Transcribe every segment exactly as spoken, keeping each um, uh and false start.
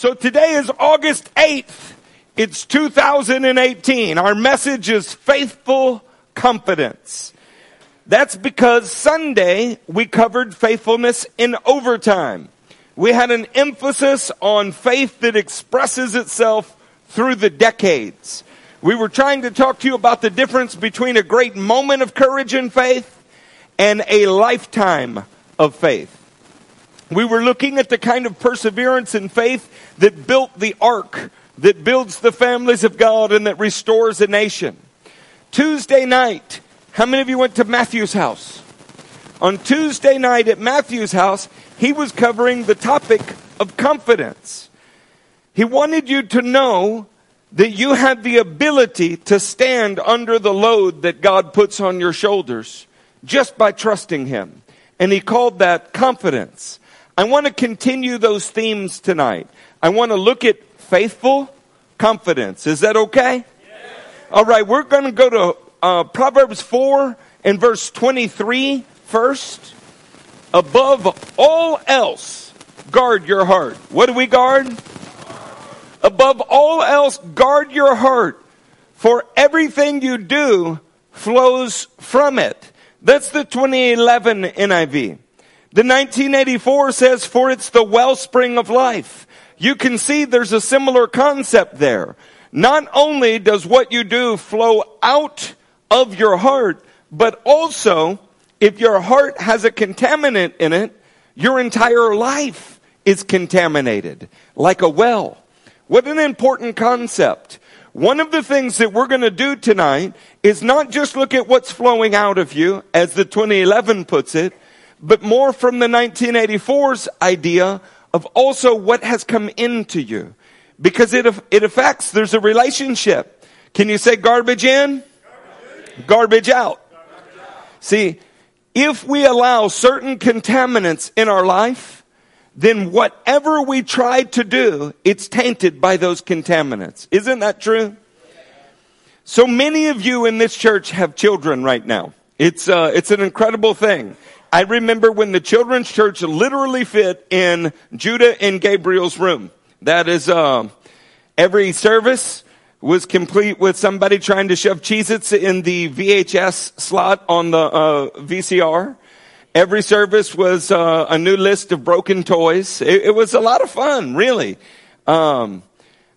So today is August eighth. It's two thousand eighteen. Our message is faithful confidence. That's because Sunday we covered faithfulness in overtime. We had an emphasis on faith that expresses itself through the decades. We were trying to talk to you about the difference between a great moment of courage and faith and a lifetime of faith. We were looking at the kind of perseverance and faith that built the ark, that builds the families of God, and that restores a nation. Tuesday night, how many of you went to Matthew's house? On Tuesday night at Matthew's house, he was covering the topic of confidence. He wanted you to know that you have the ability to stand under the load that God puts on your shoulders just by trusting him. And he called that confidence. I want to continue those themes tonight. I want to look at faithful confidence. Is that okay? Yes. All right, we're going to go to uh, Proverbs four and verse twenty-three first. Above all else, guard your heart. What do we guard? Above all else, guard your heart, for everything you do flows from it. That's the twenty eleven N I V. The nineteen eighty-four says, for it's the wellspring of life. You can see there's a similar concept there. Not only does what you do flow out of your heart, but also if your heart has a contaminant in it, your entire life is contaminated, like a well. What an important concept. One of the things that we're going to do tonight is not just look at what's flowing out of you, as the twenty eleven puts it, but more from the nineteen eighty-four's idea of also what has come into you. Because it it affects, there's a relationship. Can you say garbage in? Garbage in. Garbage out. Garbage out. See, if we allow certain contaminants in our life, then whatever we try to do, it's tainted by those contaminants. Isn't that true? So many of you in this church have children right now. It's uh, it's an incredible thing. I remember when the children's church literally fit in Judah and Gabriel's room. That is, uh, every service was complete with somebody trying to shove Cheez-Its in the V H S slot on the uh, V C R. Every service was uh, a new list of broken toys. It, it was a lot of fun, really. Um,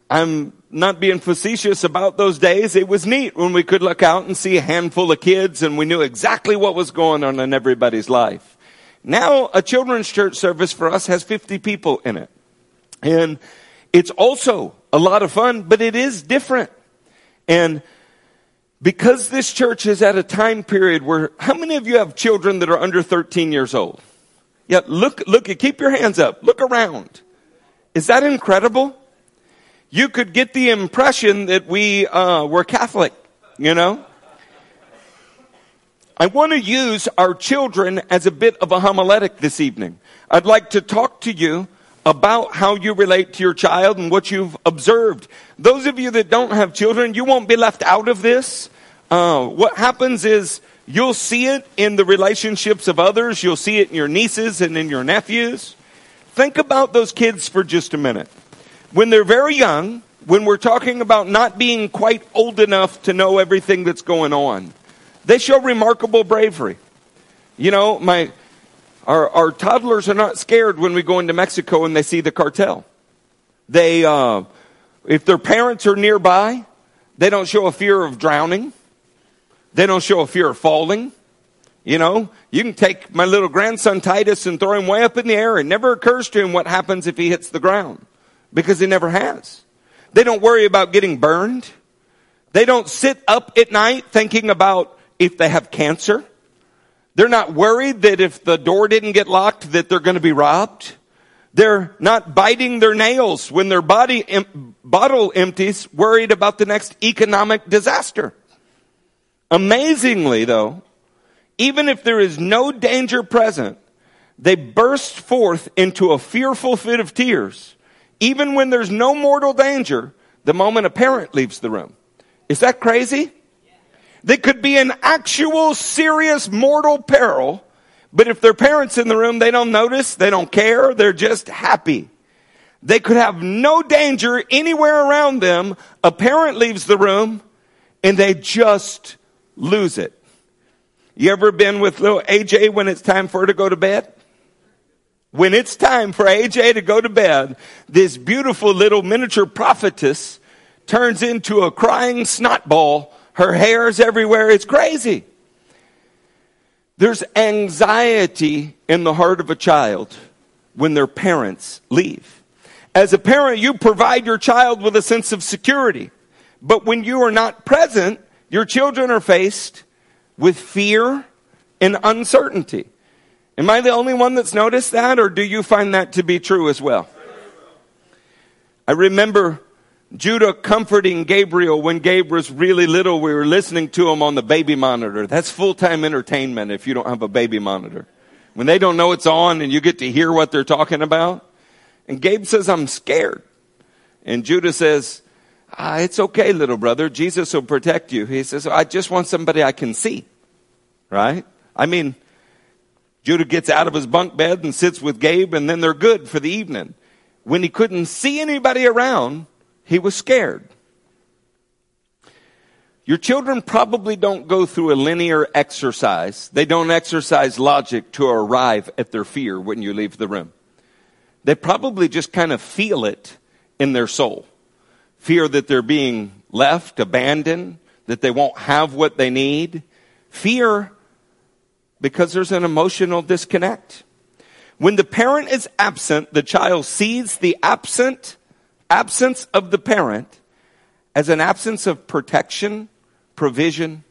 I'm not being facetious about those days. It was neat when we could look out and see a handful of kids and we knew exactly what was going on in everybody's life. Now, a children's church service for us has fifty people in it. And it's also a lot of fun, but it is different. And because this church is at a time period where, how many of you have children that are under thirteen years old? Yeah, look, look, keep your hands up. Look around. Is that incredible? You could get the impression that we uh, were Catholic, you know? I want to use our children as a bit of a homiletic this evening. I'd like to talk to you about how you relate to your child and what you've observed. Those of you that don't have children, you won't be left out of this. Uh, what happens is you'll see it in the relationships of others. You'll see it in your nieces and in your nephews. Think about those kids for just a minute. When they're very young, when we're talking about not being quite old enough to know everything that's going on, they show remarkable bravery. You know, my our our toddlers are not scared when we go into Mexico and they see the cartel. They, uh, if their parents are nearby, they don't show a fear of drowning. They don't show a fear of falling. You know, you can take my little grandson Titus and throw him way up in the air. It never occurs to him what happens if he hits the ground, because he never has. They don't worry about getting burned. They don't sit up at night thinking about if they have cancer. They're not worried that if the door didn't get locked that they're going to be robbed. They're not biting their nails when their body em- bottle empties, worried about the next economic disaster. Amazingly, though, even if there is no danger present, they burst forth into a fearful fit of tears. Even when there's no mortal danger, the moment a parent leaves the room. Is that crazy? They could be in actual, serious, mortal peril. But if their parents in the room, they don't notice, they don't care, they're just happy. They could have no danger anywhere around them. A parent leaves the room and they just lose it. You ever been with little A J when it's time for her to go to bed? When it's time for A J to go to bed, this beautiful little miniature prophetess turns into a crying snot ball. Her hair's everywhere. It's crazy. There's anxiety in the heart of a child when their parents leave. As a parent, you provide your child with a sense of security. But when you are not present, your children are faced with fear and uncertainty. Am I the only one that's noticed that, or do you find that to be true as well? I remember Judah comforting Gabriel when Gabe was really little. We were listening to him on the baby monitor. That's full-time entertainment if you don't have a baby monitor. When they don't know it's on and you get to hear what they're talking about. And Gabe says, "I'm scared." And Judah says, ah, "It's okay, little brother. Jesus will protect you." He says, "I just want somebody I can see." Right? I mean, Judah gets out of his bunk bed and sits with Gabe, and then they're good for the evening. When he couldn't see anybody around, he was scared. Your children probably don't go through a linear exercise. They don't exercise logic to arrive at their fear when you leave the room. They probably just kind of feel it in their soul. Fear that they're being left, abandoned, that they won't have what they need. Fear because there's an emotional disconnect. When the parent is absent, the child sees the absent absence of the parent as an absence of protection, provision,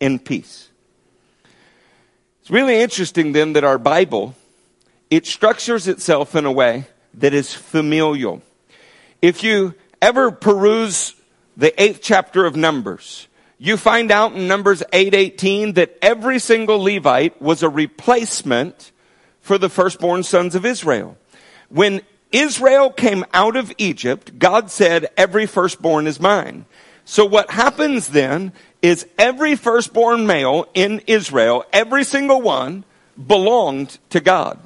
and peace. It's really interesting then that our Bible, it structures itself in a way that is familial. If you ever peruse the eighth chapter of Numbers, you find out in Numbers eight eighteen that every single Levite was a replacement for the firstborn sons of Israel. When Israel came out of Egypt, God said, "Every firstborn is mine." So what happens then is every firstborn male in Israel, every single one, belonged to God.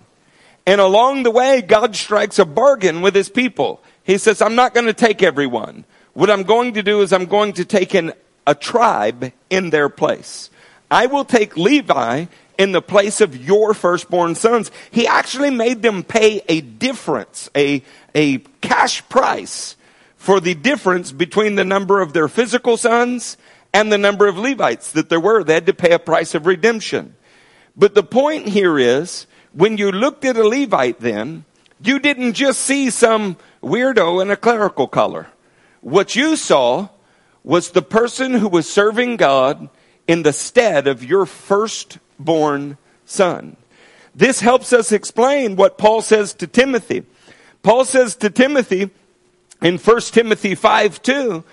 And along the way, God strikes a bargain with his people. He says, "I'm not going to take everyone. What I'm going to do is I'm going to take in a tribe in their place. I will take Levi in the place of your firstborn sons." He actually made them pay a difference, a, a cash price for the difference between the number of their physical sons and the number of Levites that there were. They had to pay a price of redemption. But the point here is, when you looked at a Levite then, you didn't just see some weirdo in a clerical collar. What you saw was the person who was serving God in the stead of your firstborn son. This helps us explain what Paul says to Timothy. Paul says to Timothy in First Timothy five two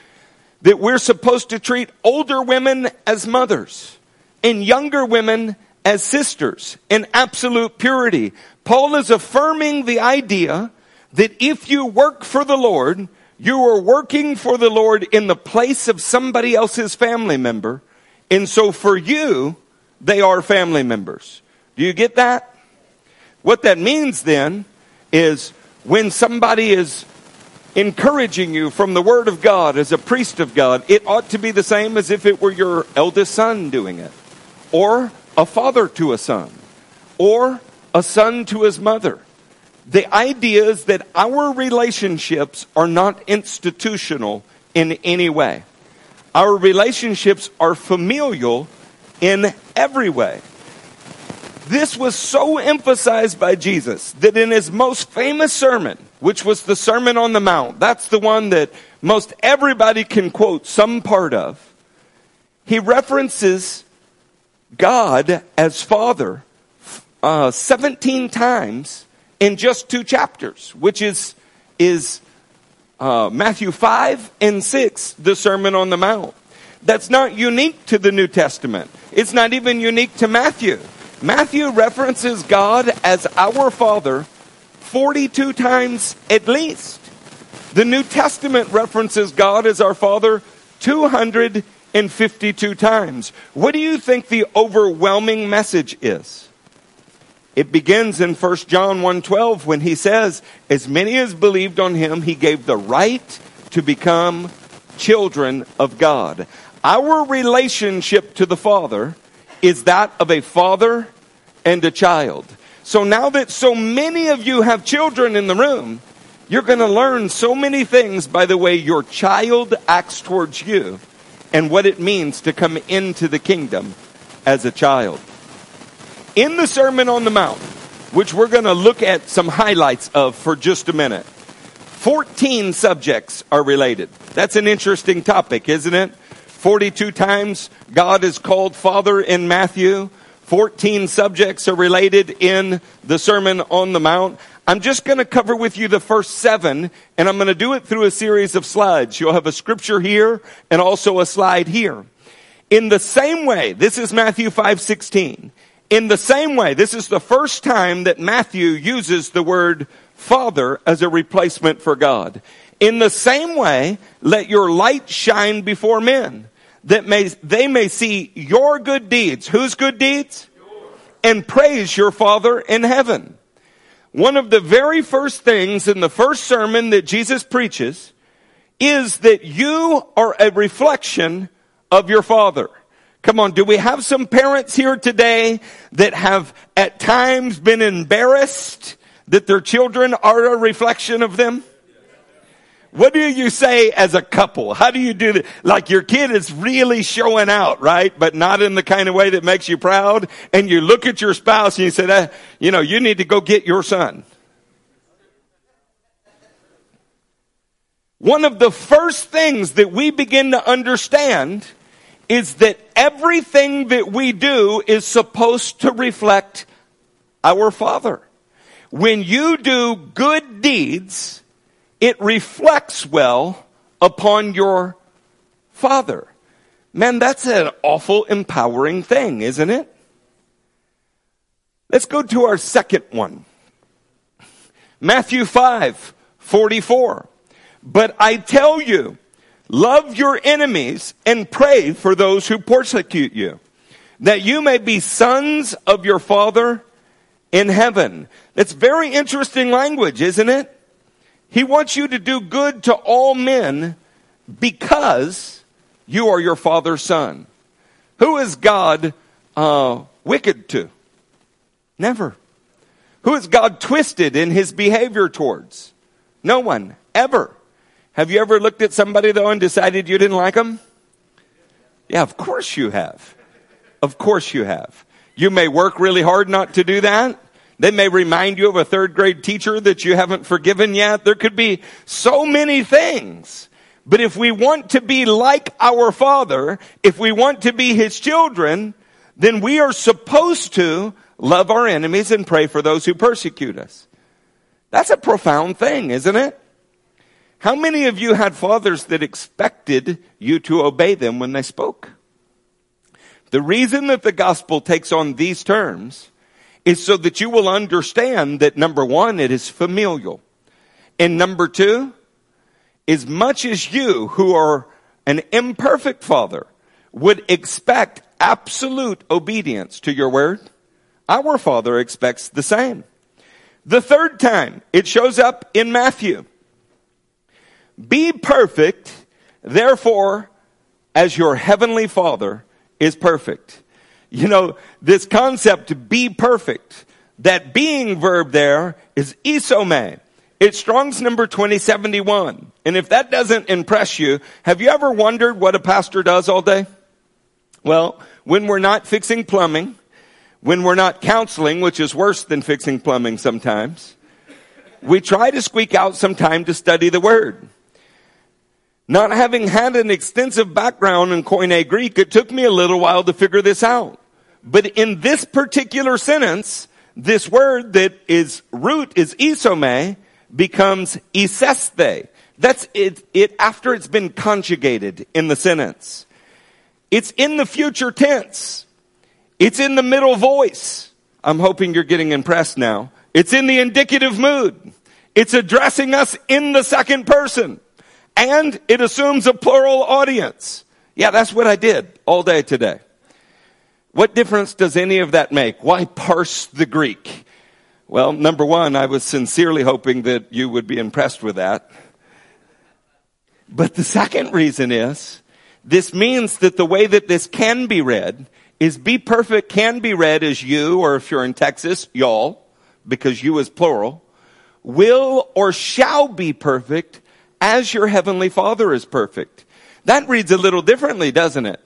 that we're supposed to treat older women as mothers and younger women as As sisters in absolute purity. Paul is affirming the idea that if you work for the Lord, you are working for the Lord in the place of somebody else's family member. And so for you, they are family members. Do you get that? What that means then is when somebody is encouraging you from the Word of God as a priest of God, it ought to be the same as if it were your eldest son doing it. Or a father to a son, or a son to his mother. The idea is that our relationships are not institutional in any way. Our relationships are familial in every way. This was so emphasized by Jesus that in his most famous sermon, which was the Sermon on the Mount, that's the one that most everybody can quote some part of, he references God as Father uh, seventeen times in just two chapters, which is is uh, Matthew five and six, the Sermon on the Mount. That's not unique to the New Testament. It's not even unique to Matthew. Matthew references God as our Father forty-two times at least. The New Testament references God as our Father two hundred and fifty-two times. What do you think the overwhelming message is? It begins in First John one twelve when he says, as many as believed on him, he gave the right to become children of God. Our relationship to the Father is that of a father and a child. So now that so many of you have children in the room, you're going to learn so many things by the way your child acts towards you and what it means to come into the kingdom as a child. In the Sermon on the Mount, which we're going to look at some highlights of for just a minute, fourteen subjects are related. That's an interesting topic, isn't it? forty-two times God is called Father in Matthew. fourteen subjects are related in the Sermon on the Mount. I'm just going to cover with you the first seven, and I'm going to do it through a series of slides. You'll have a scripture here and also a slide here. In the same way, this is Matthew five sixteen. In the same way, this is the first time that Matthew uses the word Father as a replacement for God. In the same way, let your light shine before men, that may they may see your good deeds. Whose good deeds? Yours. And praise your Father in heaven. One of the very first things in the first sermon that Jesus preaches is that you are a reflection of your Father. Come on, do we have some parents here today that have at times been embarrassed that their children are a reflection of them? What do you say as a couple? How do you do that? Like your kid is really showing out, right? But not in the kind of way that makes you proud. And you look at your spouse and you say, ah, you know, you need to go get your son. One of the first things that we begin to understand is that everything that we do is supposed to reflect our Father. When you do good deeds, it reflects well upon your Father. Man, that's an awful empowering thing, isn't it? Let's go to our second one. Matthew five forty-four. But I tell you, love your enemies and pray for those who persecute you, that you may be sons of your Father in heaven. That's very interesting language, isn't it? He wants you to do good to all men because you are your Father's son. Who is God uh, wicked to? Never. Who is God twisted in his behavior towards? No one, ever. Have you ever looked at somebody, though, and decided you didn't like them? Yeah, of course you have. Of course you have. You may work really hard not to do that. They may remind you of a third grade teacher that you haven't forgiven yet. There could be so many things. But if we want to be like our Father, if we want to be his children, then we are supposed to love our enemies and pray for those who persecute us. That's a profound thing, isn't it? How many of you had fathers that expected you to obey them when they spoke? The reason that the gospel takes on these terms is so that you will understand that, number one, it is familial. And number two, as much as you, who are an imperfect father, would expect absolute obedience to your word, our Father expects the same. The third time, it shows up in Matthew. Be perfect, therefore, as your heavenly Father is perfect. You know, this concept, be perfect, that being verb there is isome. It's Strong's number twenty seventy-one. And if that doesn't impress you, have you ever wondered what a pastor does all day? Well, when we're not fixing plumbing, when we're not counseling, which is worse than fixing plumbing sometimes, we try to squeak out some time to study the Word. Not having had an extensive background in Koine Greek, it took me a little while to figure this out. But in this particular sentence, this word that is root is isome becomes iseste. That's it, it after it's been conjugated in the sentence. It's in the future tense. It's in the middle voice. I'm hoping you're getting impressed now. It's in the indicative mood. It's addressing us in the second person. And it assumes a plural audience. Yeah, that's what I did all day today. What difference does any of that make? Why parse the Greek? Well, number one, I was sincerely hoping that you would be impressed with that. But the second reason is, this means that the way that this can be read is be perfect can be read as you, or if you're in Texas, y'all, because you is plural, will or shall be perfect as your heavenly Father is perfect. That reads a little differently, doesn't it?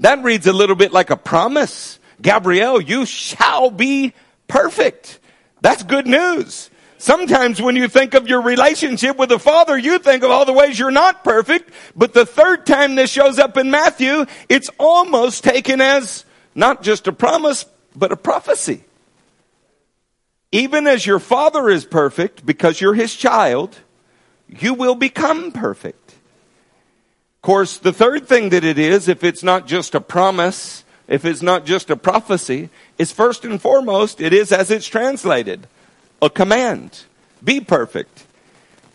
That reads a little bit like a promise. Gabriel, you shall be perfect. That's good news. Sometimes when you think of your relationship with the Father, you think of all the ways you're not perfect. But the third time this shows up in Matthew, it's almost taken as not just a promise, but a prophecy. Even as your Father is perfect, because you're his child, you will become perfect. Of course, the third thing that it is, if it's not just a promise, if it's not just a prophecy, is first and foremost, it is, as it's translated, a command. Be perfect.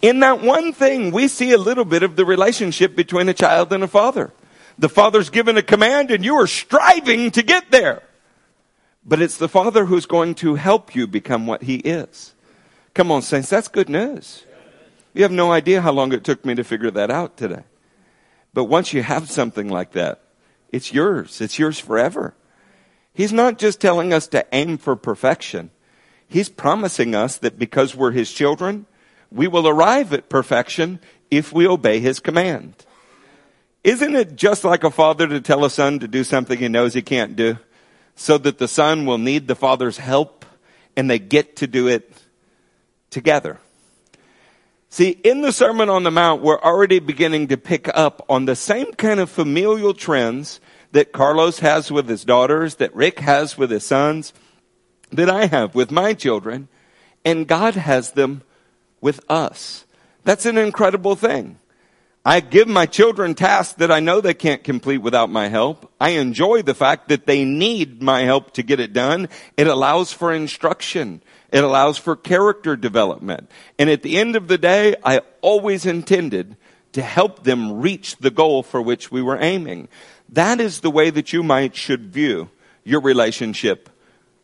In that one thing, we see a little bit of the relationship between a child and a father. The father's given a command and you are striving to get there. But it's the Father who's going to help you become what he is. Come on, saints, that's good news. You have no idea how long it took me to figure that out today. But once you have something like that, it's yours. It's yours forever. He's not just telling us to aim for perfection. He's promising us that because we're his children, we will arrive at perfection if we obey his command. Isn't it just like a father to tell a son to do something he knows he can't do, so that the son will need the father's help and they get to do it together? See, in the Sermon on the Mount, we're already beginning to pick up on the same kind of familial trends that Carlos has with his daughters, that Rick has with his sons, that I have with my children, and God has them with us. That's an incredible thing. I give my children tasks that I know they can't complete without my help. I enjoy the fact that they need my help to get it done. It allows for instruction. It allows for character development. And at the end of the day, I always intended to help them reach the goal for which we were aiming. That is the way that you might should view your relationship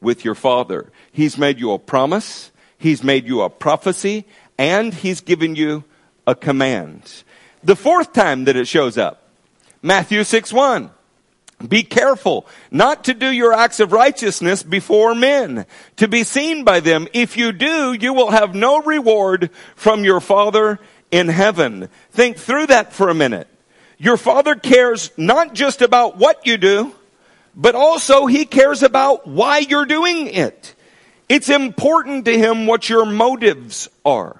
with your Father. He's made you a promise. He's made you a prophecy. And he's given you a command. The fourth time that it shows up, Matthew six one, be careful not to do your acts of righteousness before men, to be seen by them. If you do, you will have no reward from your Father in heaven. Think through that for a minute. Your Father cares not just about what you do, but also he cares about why you're doing it. It's important to him what your motives are.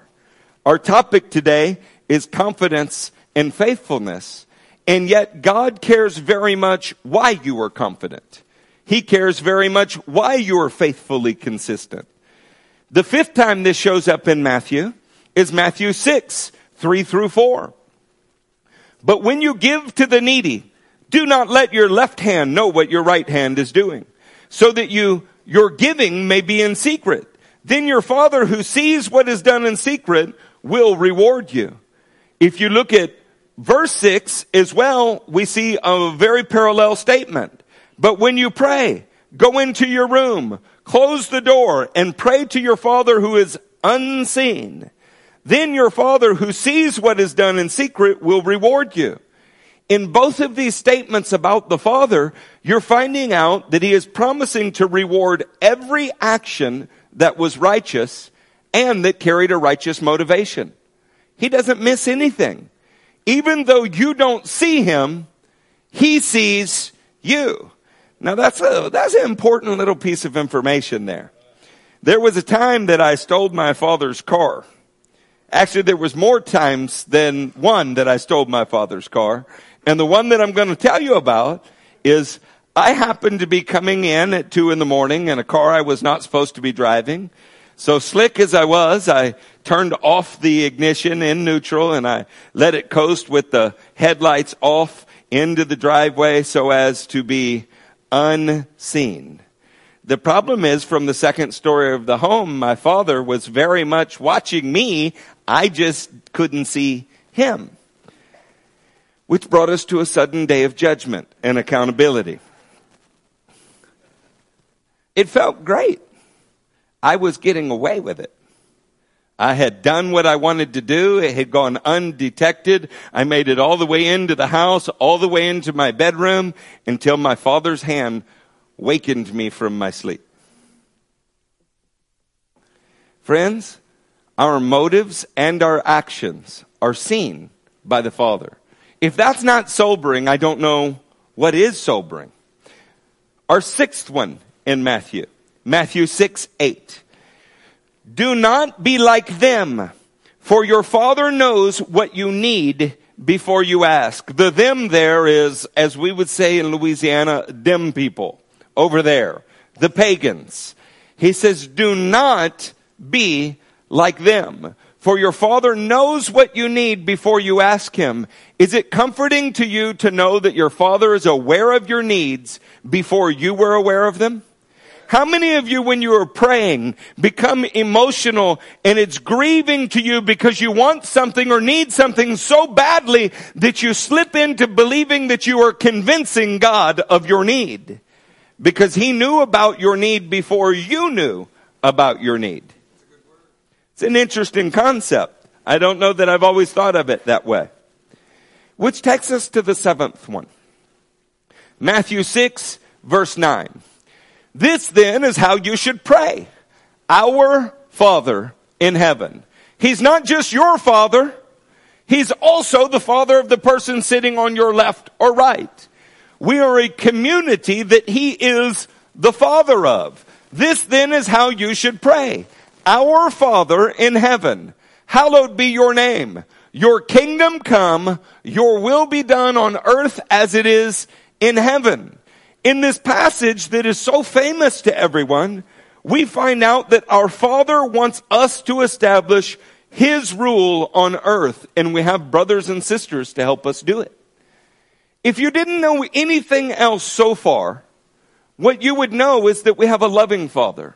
Our topic today is confidence and faithfulness. And yet God cares very much why you are confident. He cares very much why you are faithfully consistent. The fifth time this shows up in Matthew is Matthew six, three through four. But when you give to the needy, do not let your left hand know what your right hand is doing, so that you your giving may be in secret. Then your Father who sees what is done in secret will reward you. If you look at verse six as well, we see a very parallel statement. But when you pray, go into your room, close the door, and pray to your Father who is unseen. Then your Father who sees what is done in secret will reward you. In both of these statements about the Father, you're finding out that he is promising to reward every action that was righteous and that carried a righteous motivation. He doesn't miss anything. Even though you don't see him, he sees you. Now that's a, that's an important little piece of information there. There was a time that I stole my father's car. Actually, there was more times than one that I stole my father's car. And the one that I'm going to tell you about is I happened to be coming in at two in the morning in a car I was not supposed to be driving. So slick as I was, I turned off the ignition in neutral and I let it coast with the headlights off into the driveway so as to be unseen. The problem is, from the second story of the home, my father was very much watching me. I just couldn't see him. Which brought us to a sudden day of judgment and accountability. It felt great. I was getting away with it. I had done what I wanted to do. It had gone undetected. I made it all the way into the house, all the way into my bedroom, until my father's hand wakened me from my sleep. Friends, our motives and our actions are seen by the Father. If that's not sobering, I don't know what is sobering. Our sixth one in Matthew, Matthew six, eight. Do not be like them, for your Father knows what you need before you ask. The them there is, as we would say in Louisiana, them people over there, the pagans. He says, do not be like them, for your Father knows what you need before you ask him. Is it comforting to you to know that your Father is aware of your needs before you were aware of them? How many of you, when you are praying, become emotional and it's grieving to you because you want something or need something so badly that you slip into believing that you are convincing God of your need? Because he knew about your need before you knew about your need. It's an interesting concept. I don't know that I've always thought of it that way. Which takes us to the seventh one. Matthew six, verse nine. This then is how you should pray. Our Father in heaven. He's not just your Father. He's also the Father of the person sitting on your left or right. We are a community that he is the Father of. This then is how you should pray. Our Father in heaven, hallowed be your name. Your kingdom come, your will be done on earth as it is in heaven. In this passage that is so famous to everyone, we find out that our Father wants us to establish his rule on earth, and we have brothers and sisters to help us do it. If you didn't know anything else so far, what you would know is that we have a loving Father,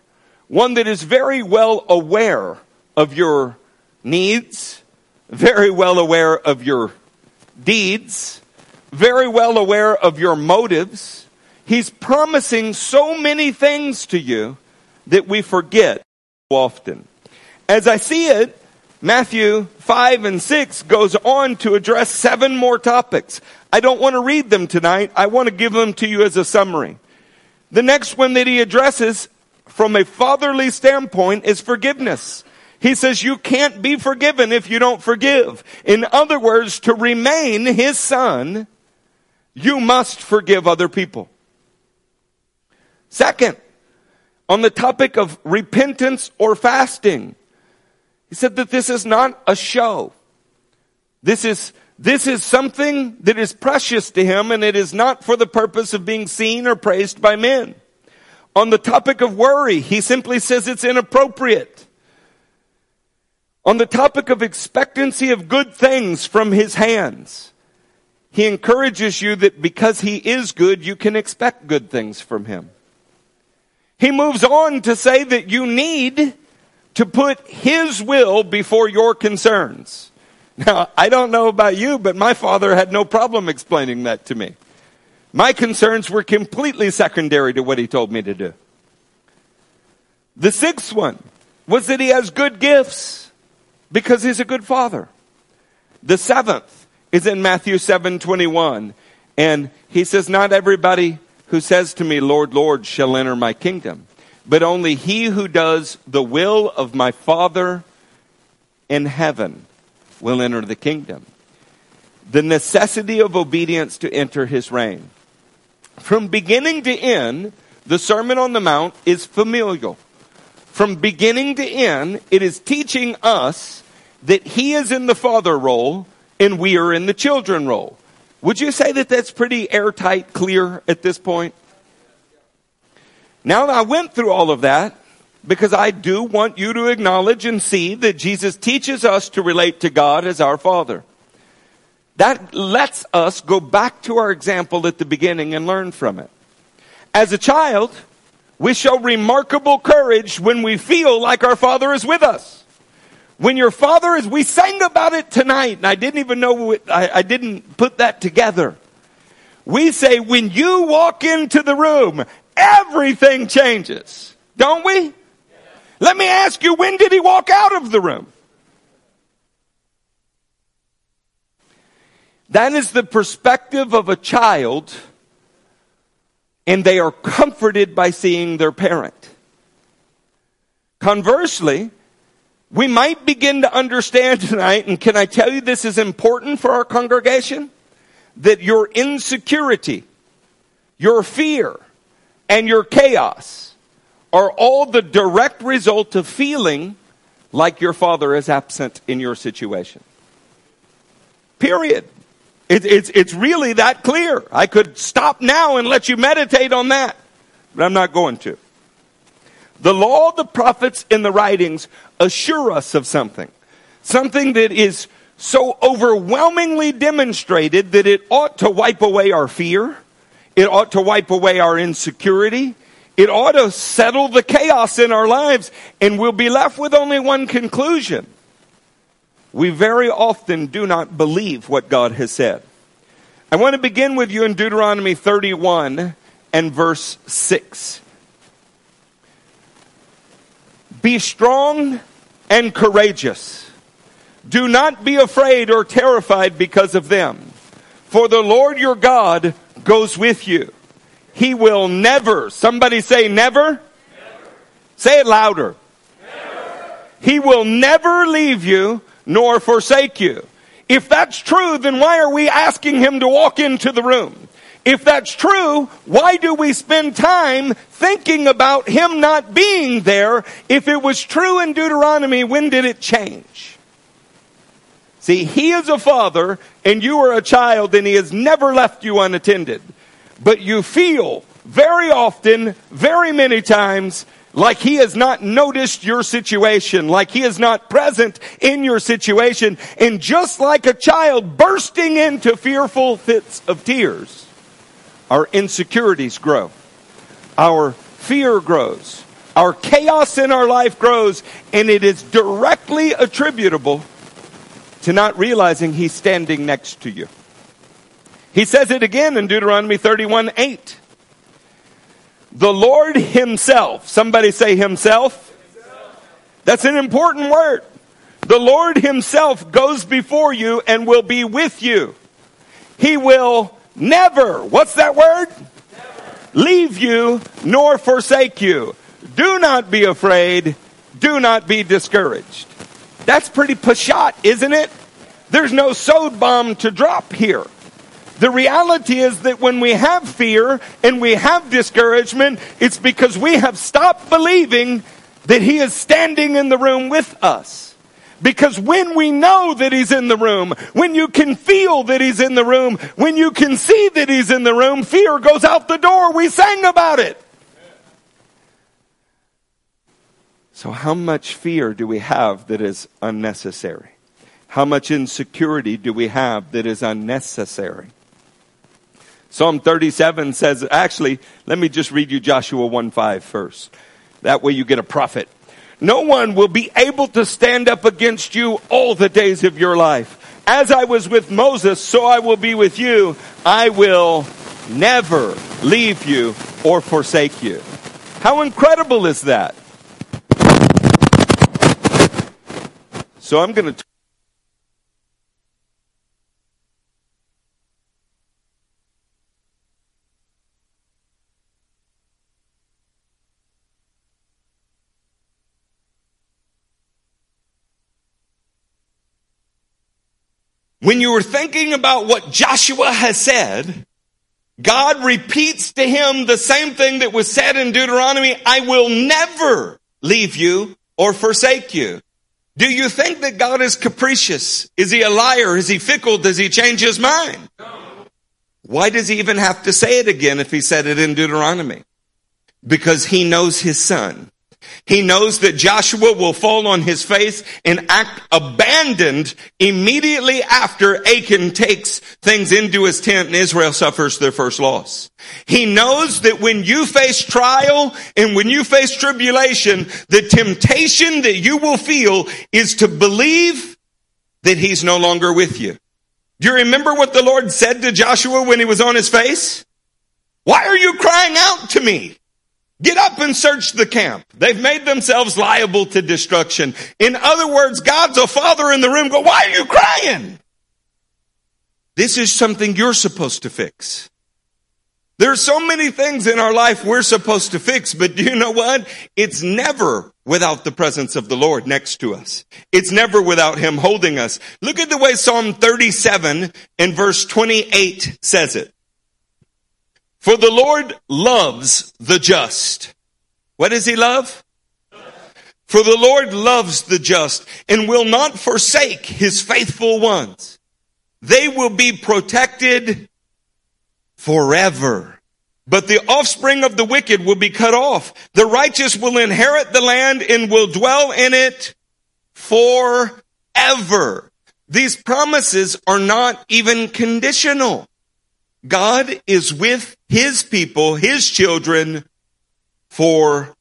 one that is very well aware of your needs, very well aware of your deeds, very well aware of your motives. He's promising so many things to you that we forget often. As I see it, Matthew five and six goes on to address seven more topics. I don't want to read them tonight. I want to give them to you as a summary. The next one that he addresses from a fatherly standpoint is forgiveness. He says you can't be forgiven if you don't forgive. In other words, to remain his son, you must forgive other people. Second, on the topic of repentance or fasting, he said that this is not a show. This is, this is something that is precious to him, and it is not for the purpose of being seen or praised by men. On the topic of worry, he simply says it's inappropriate. On the topic of expectancy of good things from his hands, he encourages you that because he is good, you can expect good things from him. He moves on to say that you need to put his will before your concerns. Now, I don't know about you, but my father had no problem explaining that to me. My concerns were completely secondary to what he told me to do. The sixth one was that he has good gifts because he's a good father. The seventh is in Matthew seven twenty-one, and he says, not everybody who says to me, Lord, Lord, shall enter my kingdom, but only he who does the will of my Father in heaven will enter the kingdom. The necessity of obedience to enter his reign. From beginning to end, the Sermon on the Mount is familial. From beginning to end, it is teaching us that he is in the father role and we are in the children role. Would you say that that's pretty airtight, clear at this point? Now, I went through all of that because I do want you to acknowledge and see that Jesus teaches us to relate to God as our Father. That lets us go back to our example at the beginning and learn from it. As a child, we show remarkable courage when we feel like our Father is with us. When your father is, we sang about it tonight, and I didn't even know, it, I, I didn't put that together. We say, when you walk into the room, everything changes. Don't we? Yeah. Let me ask you, when did he walk out of the room? That is the perspective of a child, and they are comforted by seeing their parent. Conversely, we might begin to understand tonight, and can I tell you this is important for our congregation? That your insecurity, your fear, and your chaos are all the direct result of feeling like your father is absent in your situation. Period. It, it's, it's really that clear. I could stop now and let you meditate on that, but I'm not going to. The law, the prophets, and the writings assure us of something. Something that is so overwhelmingly demonstrated that it ought to wipe away our fear. It ought to wipe away our insecurity. It ought to settle the chaos in our lives. And we'll be left with only one conclusion. We very often do not believe what God has said. I want to begin with you in Deuteronomy thirty-one and verse six. Be strong and courageous. Do not be afraid or terrified because of them. For the Lord your God goes with you. He will never, somebody say never. Never. Say it louder. Never. He will never leave you nor forsake you. If that's true, then why are we asking him to walk into the room? If that's true, why do we spend time thinking about him not being there? If it was true in Deuteronomy, when did it change? See, he is a father and you are a child, and he has never left you unattended. But you feel very often, very many times, like he has not noticed your situation, like he is not present in your situation. And just like a child bursting into fearful fits of tears, our insecurities grow. Our fear grows. Our chaos in our life grows. And it is directly attributable to not realizing he's standing next to you. He says it again in Deuteronomy thirty-one eight. The Lord himself. Somebody say himself. himself. That's an important word. The Lord himself goes before you and will be with you. He will never, what's that word? Never. Leave you nor forsake you. Do not be afraid. Do not be discouraged. That's pretty pashat, isn't it? There's no sod bomb to drop here. The reality is that when we have fear and we have discouragement, it's because we have stopped believing that he is standing in the room with us. Because when we know that he's in the room, when you can feel that he's in the room, when you can see that he's in the room, fear goes out the door. We sang about it. So how much fear do we have that is unnecessary? How much insecurity do we have that is unnecessary? Psalm thirty-seven says, actually, let me just read you Joshua one five first. That way you get a prophet. No one will be able to stand up against you all the days of your life. As I was with Moses, so I will be with you. I will never leave you or forsake you. How incredible is that? So I'm going to... When you were thinking about what Joshua has said, God repeats to him the same thing that was said in Deuteronomy, I will never leave you or forsake you. Do you think that God is capricious? Is he a liar? Is he fickle? Does he change his mind? No. Why does he even have to say it again if he said it in Deuteronomy? Because he knows his son. He knows that Joshua will fall on his face and act abandoned immediately after Achan takes things into his tent and Israel suffers their first loss. He knows that when you face trial and when you face tribulation, the temptation that you will feel is to believe that he's no longer with you. Do you remember what the Lord said to Joshua when he was on his face? Why are you crying out to me? Get up and search the camp. They've made themselves liable to destruction. In other words, God's a father in the room. Go, why are you crying? This is something you're supposed to fix. There are so many things in our life we're supposed to fix, but do you know what? It's never without the presence of the Lord next to us. It's never without Him holding us. Look at the way Psalm thirty-seven and verse twenty-eight says it. For the Lord loves the just. What does He love? For the Lord loves the just and will not forsake His faithful ones. They will be protected forever. But the offspring of the wicked will be cut off. The righteous will inherit the land and will dwell in it forever. These promises are not even conditional. God is with His people, His children, forever.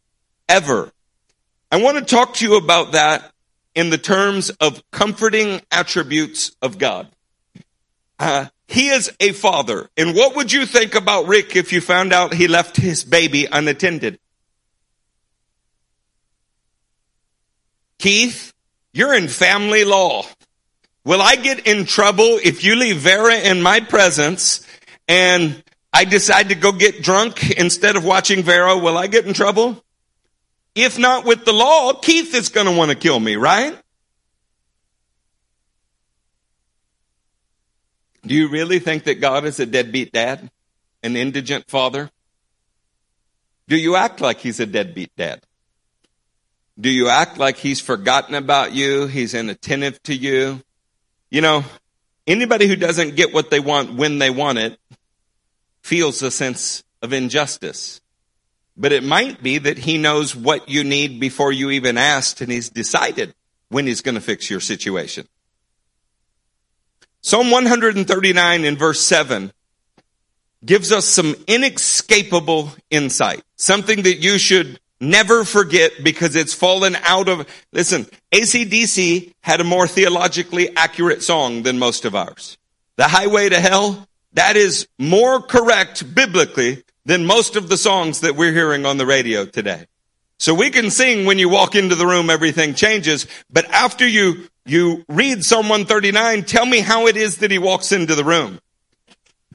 I want to talk to you about that in the terms of comforting attributes of God. Uh, he is a father. And what would you think about Rick if you found out he left his baby unattended? Keith, you're in family law. Will I get in trouble if you leave Vera in my presence and I decide to go get drunk instead of watching Vera? Will I get in trouble? If not with the law, Keith is going to want to kill me, right? Do you really think that God is a deadbeat dad, an indigent father? Do you act like He's a deadbeat dad? Do you act like He's forgotten about you? He's inattentive to you? You know, anybody who doesn't get what they want when they want it feels a sense of injustice. But it might be that He knows what you need before you even asked, and He's decided when He's going to fix your situation. Psalm one thirty-nine in verse seven gives us some inescapable insight, something that you should never forget because it's fallen out of... Listen, A C D C had a more theologically accurate song than most of ours. The Highway to Hell, that is more correct biblically than most of the songs that we're hearing on the radio today. So we can sing when you walk into the room, everything changes. But after you, you read Psalm one thirty-nine, tell me how it is that he walks into the room.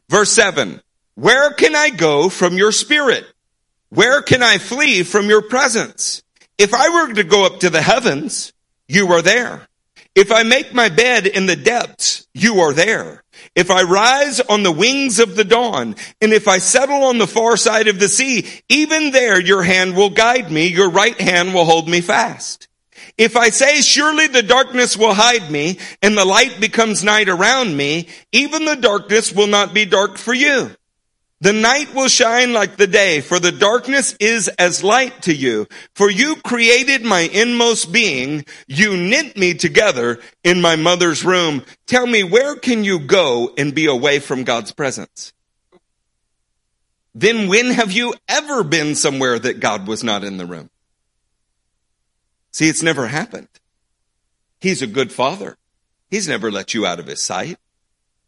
Verse seven, where can I go from your spirit? Where can I flee from your presence? If I were to go up to the heavens, you are there. If I make my bed in the depths, you are there. If I rise on the wings of the dawn, and if I settle on the far side of the sea, even there your hand will guide me, your right hand will hold me fast. If I say, surely the darkness will hide me, and the light becomes night around me, even the darkness will not be dark for you. The night will shine like the day, for the darkness is as light to you. For you created my inmost being. You knit me together in my mother's womb. Tell me, where can you go and be away from God's presence? Then when have you ever been somewhere that God was not in the room? See, it's never happened. He's a good father. He's never let you out of his sight.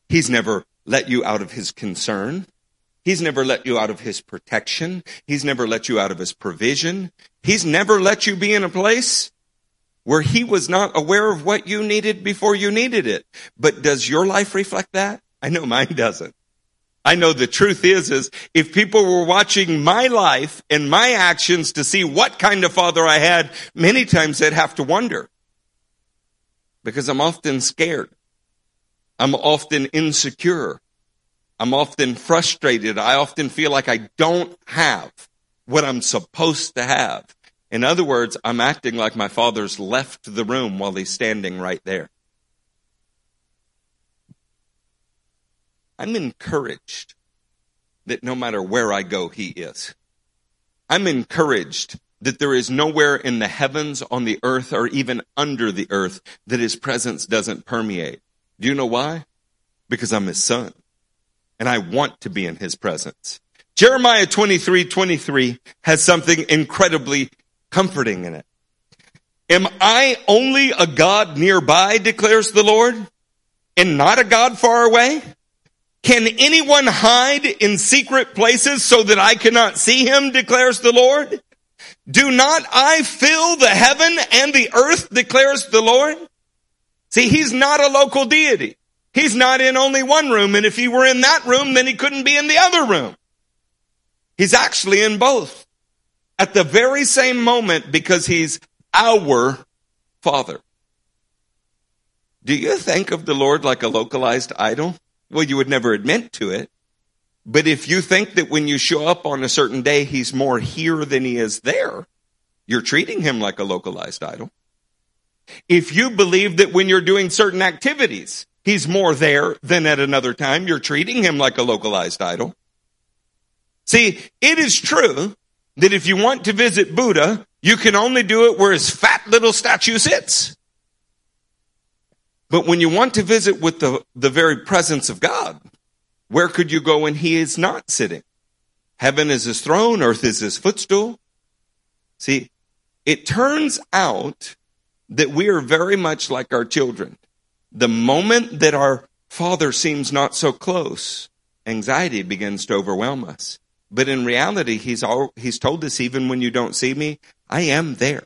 He's never let you out of his concern. He's never let you out of his protection. He's never let you out of his provision. He's never let you be in a place where he was not aware of what you needed before you needed it. But does your life reflect that? I know mine doesn't. I know the truth is, is if people were watching my life and my actions to see what kind of father I had, many times they'd have to wonder. Because I'm often scared. I'm often insecure. I'm often frustrated. I often feel like I don't have what I'm supposed to have. In other words, I'm acting like my father's left the room while he's standing right there. I'm encouraged that no matter where I go, he is. I'm encouraged that there is nowhere in the heavens, on the earth, or even under the earth that his presence doesn't permeate. Do you know why? Because I'm his son. And I want to be in his presence. Jeremiah twenty-three twenty-three has something incredibly comforting in it. Am I only a God nearby, declares the Lord, and not a God far away? Can anyone hide in secret places so that I cannot see him, declares the Lord? Do not I fill the heaven and the earth, declares the Lord? See, he's not a local deity. He's not in only one room, and if he were in that room, then he couldn't be in the other room. He's actually in both at the very same moment because he's our Father. Do you think of the Lord like a localized idol? Well, you would never admit to it. But if you think that when you show up on a certain day, he's more here than he is there, you're treating him like a localized idol. If you believe that when you're doing certain activities, he's more there than at another time, you're treating him like a localized idol. See, it is true that if you want to visit Buddha, you can only do it where his fat little statue sits. But when you want to visit with the, the very presence of God, where could you go when he is not sitting? Heaven is his throne, earth is his footstool. See, it turns out that we are very much like our children. The moment that our Father seems not so close, anxiety begins to overwhelm us. But in reality, he's all, he's told us, even when you don't see me, I am there.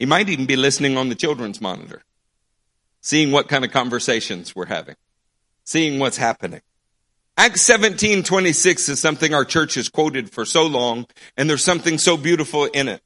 He might even be listening on the children's monitor, seeing what kind of conversations we're having, seeing what's happening. Acts seventeen twenty-six is something our church has quoted for so long, and there's something so beautiful in it.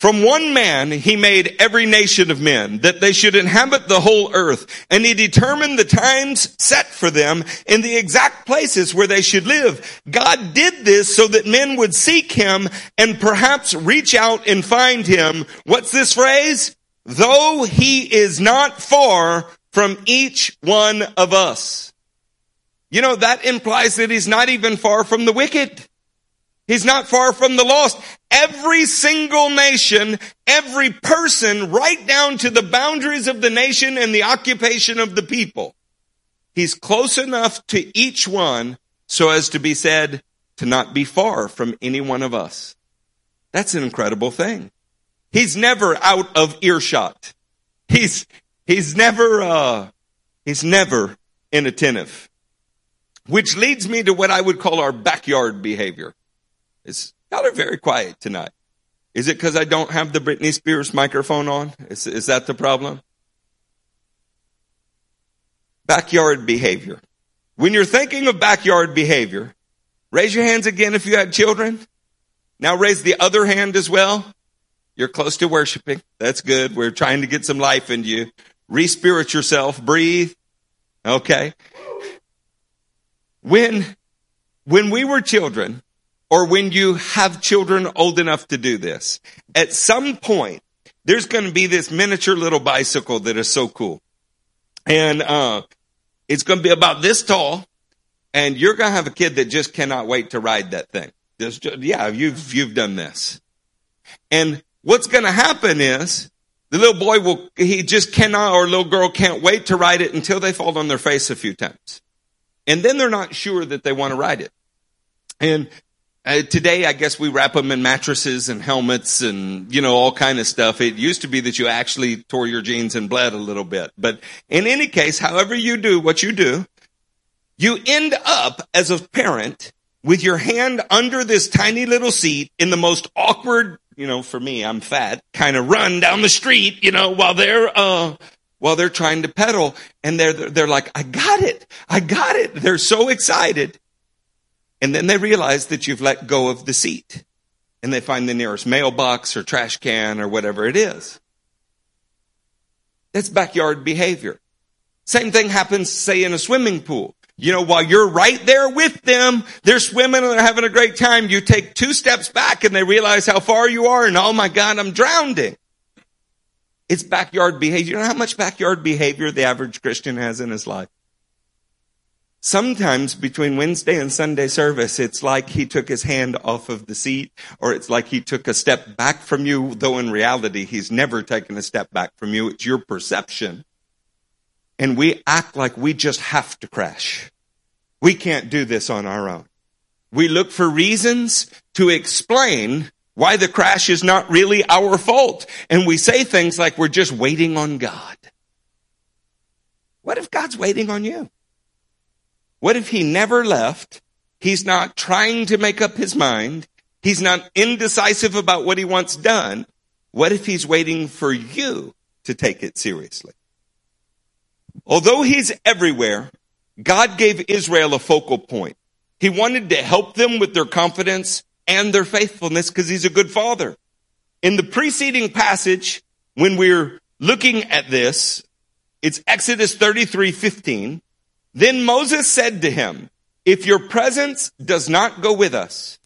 From one man he made every nation of men, that they should inhabit the whole earth. And he determined the times set for them and the exact places where they should live. God did this so that men would seek him and perhaps reach out and find him. What's this phrase? Though he is not far from each one of us. You know, that implies that he's not even far from the wicked. He's not far from the lost. Every single nation, every person, right down to the boundaries of the nation and the occupation of the people. He's close enough to each one so as to be said to not be far from any one of us. That's an incredible thing. He's never out of earshot. He's, he's never, uh, he's never inattentive. Which leads me to what I would call our backyard behavior. It's, y'all are very quiet tonight. Is it because I don't have the Britney Spears microphone on? Is, is that the problem? Backyard behavior. When you're thinking of backyard behavior, raise your hands again if you had children. Now raise the other hand as well. You're close to worshiping. That's good. We're trying to get some life into you. Respirit yourself. Breathe. Okay. When, when we were children, or when you have children old enough to do this, at some point, there's going to be this miniature little bicycle that is so cool. And uh it's going to be about this tall, and you're going to have a kid that just cannot wait to ride that thing. There's just, yeah, you've you've done this. And what's going to happen is the little boy will, he just cannot, or little girl can't wait to ride it until they fall on their face a few times. And then they're not sure that they want to ride it. And Uh, today, I guess we wrap them in mattresses and helmets and, you know, all kind of stuff. It used to be that you actually tore your jeans and bled a little bit. But in any case, however you do what you do, you end up as a parent with your hand under this tiny little seat in the most awkward, you know, for me, I'm fat, kind of run down the street, you know, while they're, uh, while they're trying to pedal. And they're, they're like, I got it. I got it. They're so excited. And then they realize that you've let go of the seat, and they find the nearest mailbox or trash can or whatever it is. That's backyard behavior. Same thing happens, say, in a swimming pool. You know, while you're right there with them, they're swimming and they're having a great time. You take two steps back and they realize how far you are, and oh my God, I'm drowning. It's backyard behavior. You know how much backyard behavior the average Christian has in his life? Sometimes between Wednesday and Sunday service, it's like he took his hand off of the seat, or it's like he took a step back from you, though in reality, he's never taken a step back from you. It's your perception. And we act like we just have to crash. We can't do this on our own. We look for reasons to explain why the crash is not really our fault. And we say things like, we're just waiting on God. What if God's waiting on you? What if he never left? He's not trying to make up his mind. He's not indecisive about what he wants done. What if he's waiting for you to take it seriously? Although he's everywhere, God gave Israel a focal point. He wanted to help them with their confidence and their faithfulness because he's a good father. In the preceding passage, when we're looking at this, it's Exodus thirty-three fifteen. Then Moses said to him, if your presence does not go with us,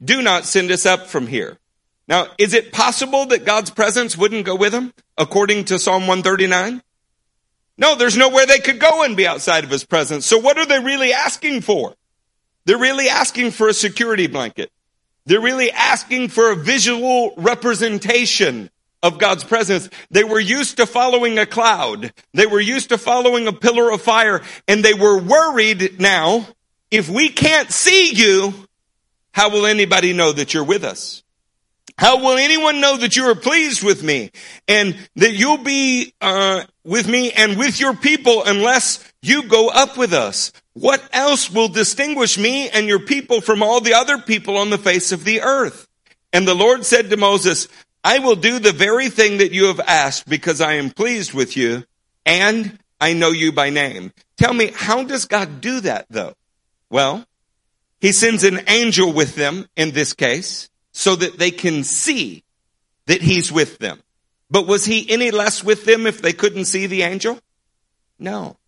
do not send us up from here. Now, is it possible that God's presence wouldn't go with them, according to Psalm one thirty-nine? No, there's nowhere they could go and be outside of his presence. So what are they really asking for? They're really asking for a security blanket. They're really asking for a visual representation of God's presence. They were used to following a cloud. They were used to following a pillar of fire. And they were worried now, if we can't see you, how will anybody know that you're with us? How will anyone know that you are pleased with me and that you'll be uh, with me and with your people unless you go up with us? What else will distinguish me and your people from all the other people on the face of the earth? And the Lord said to Moses, I will do the very thing that you have asked because I am pleased with you and I know you by name. Tell me, how does God do that though? Well, he sends an angel with them in this case, so that they can see that he's with them. But was he any less with them if they couldn't see the angel? No.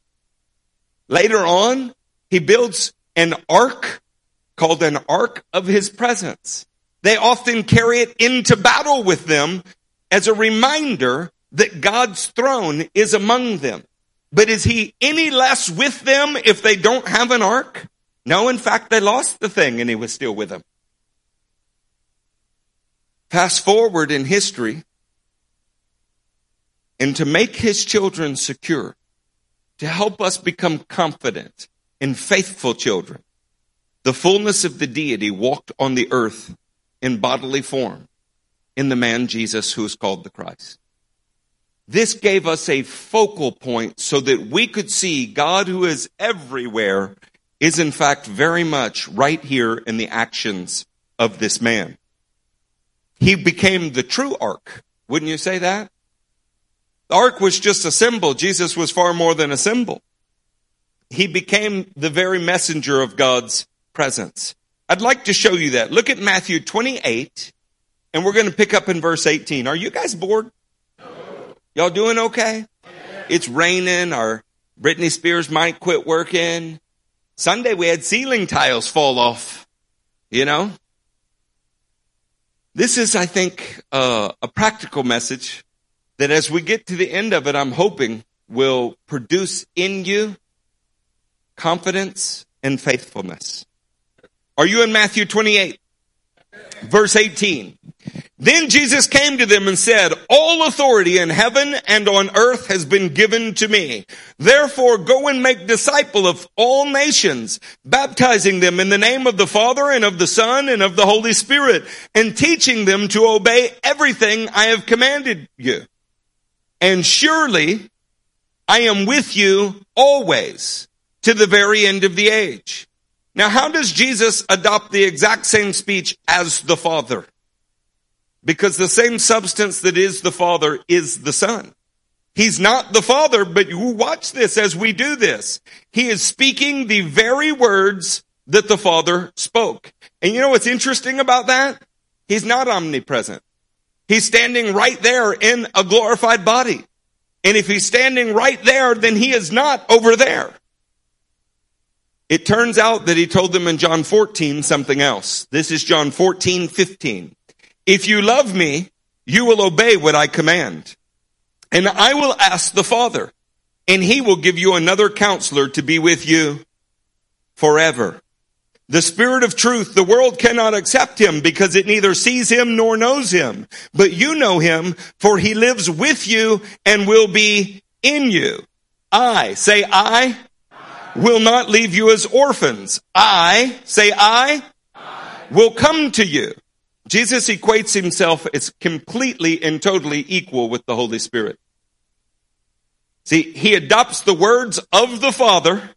Later on, he builds an ark called an ark of his presence. They often carry it into battle with them as a reminder that God's throne is among them. But is he any less with them if they don't have an ark? No, in fact, they lost the thing and he was still with them. Fast forward in history, and to make his children secure, to help us become confident and faithful children, the fullness of the deity walked on the earth in bodily form in the man Jesus, who is called the Christ. This gave us a focal point so that we could see God, who is everywhere, is in fact very much right here in the actions of this man. He became the true ark. Wouldn't you say that? The ark was just a symbol. Jesus was far more than a symbol. He became the very messenger of God's presence. I'd like to show you that. Look at Matthew twenty-eight, and we're going to pick up in verse eighteen. Are you guys bored? No. Y'all doing okay? Yeah. It's raining. Our Britney Spears might quit working. Sunday we had ceiling tiles fall off, you know? This is, I think, uh, a practical message that as we get to the end of it, I'm hoping will produce in you confidence and faithfulness. Are you in Matthew twenty-eight, verse eighteen? Then Jesus came to them and said, all authority in heaven and on earth has been given to me. Therefore, go and make disciples of all nations, baptizing them in the name of the Father and of the Son and of the Holy Spirit, and teaching them to obey everything I have commanded you. And surely I am with you always to the very end of the age. Now, how does Jesus adopt the exact same speech as the Father? Because the same substance that is the Father is the Son. He's not the Father, but you watch this as we do this. He is speaking the very words that the Father spoke. And you know what's interesting about that? He's not omnipresent. He's standing right there in a glorified body. And if he's standing right there, then he is not over there. It turns out that he told them in John fourteen something else. This is John fourteen fifteen. If you love me, you will obey what I command. And I will ask the Father, and he will give you another counselor to be with you forever. The Spirit of truth, the world cannot accept him because it neither sees him nor knows him. But you know him, for he lives with you and will be in you. I, say I, I. will not leave you as orphans. I, say I, I. will come to you. Jesus equates himself as completely and totally equal with the Holy Spirit. See, he adopts the words of the Father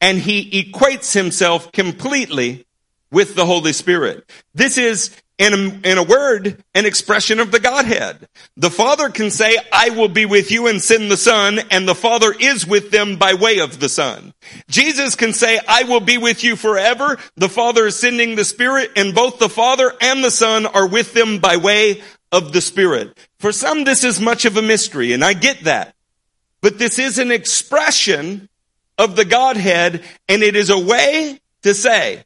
and he equates himself completely with the Holy Spirit. This is, in a, in a word, an expression of the Godhead. The Father can say, I will be with you, and send the Son, and the Father is with them by way of the Son. Jesus can say, I will be with you forever. The Father is sending the Spirit, and both the Father and the Son are with them by way of the Spirit. For some, this is much of a mystery, and I get that. But this is an expression of the Godhead, and it is a way to say,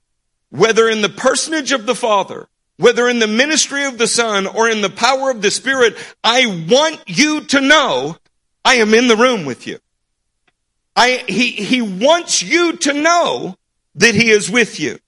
whether in the personage of the Father, whether in the ministry of the Son or in the power of the Spirit, I want you to know I am in the room with you. I, he, he wants you to know that he is with you.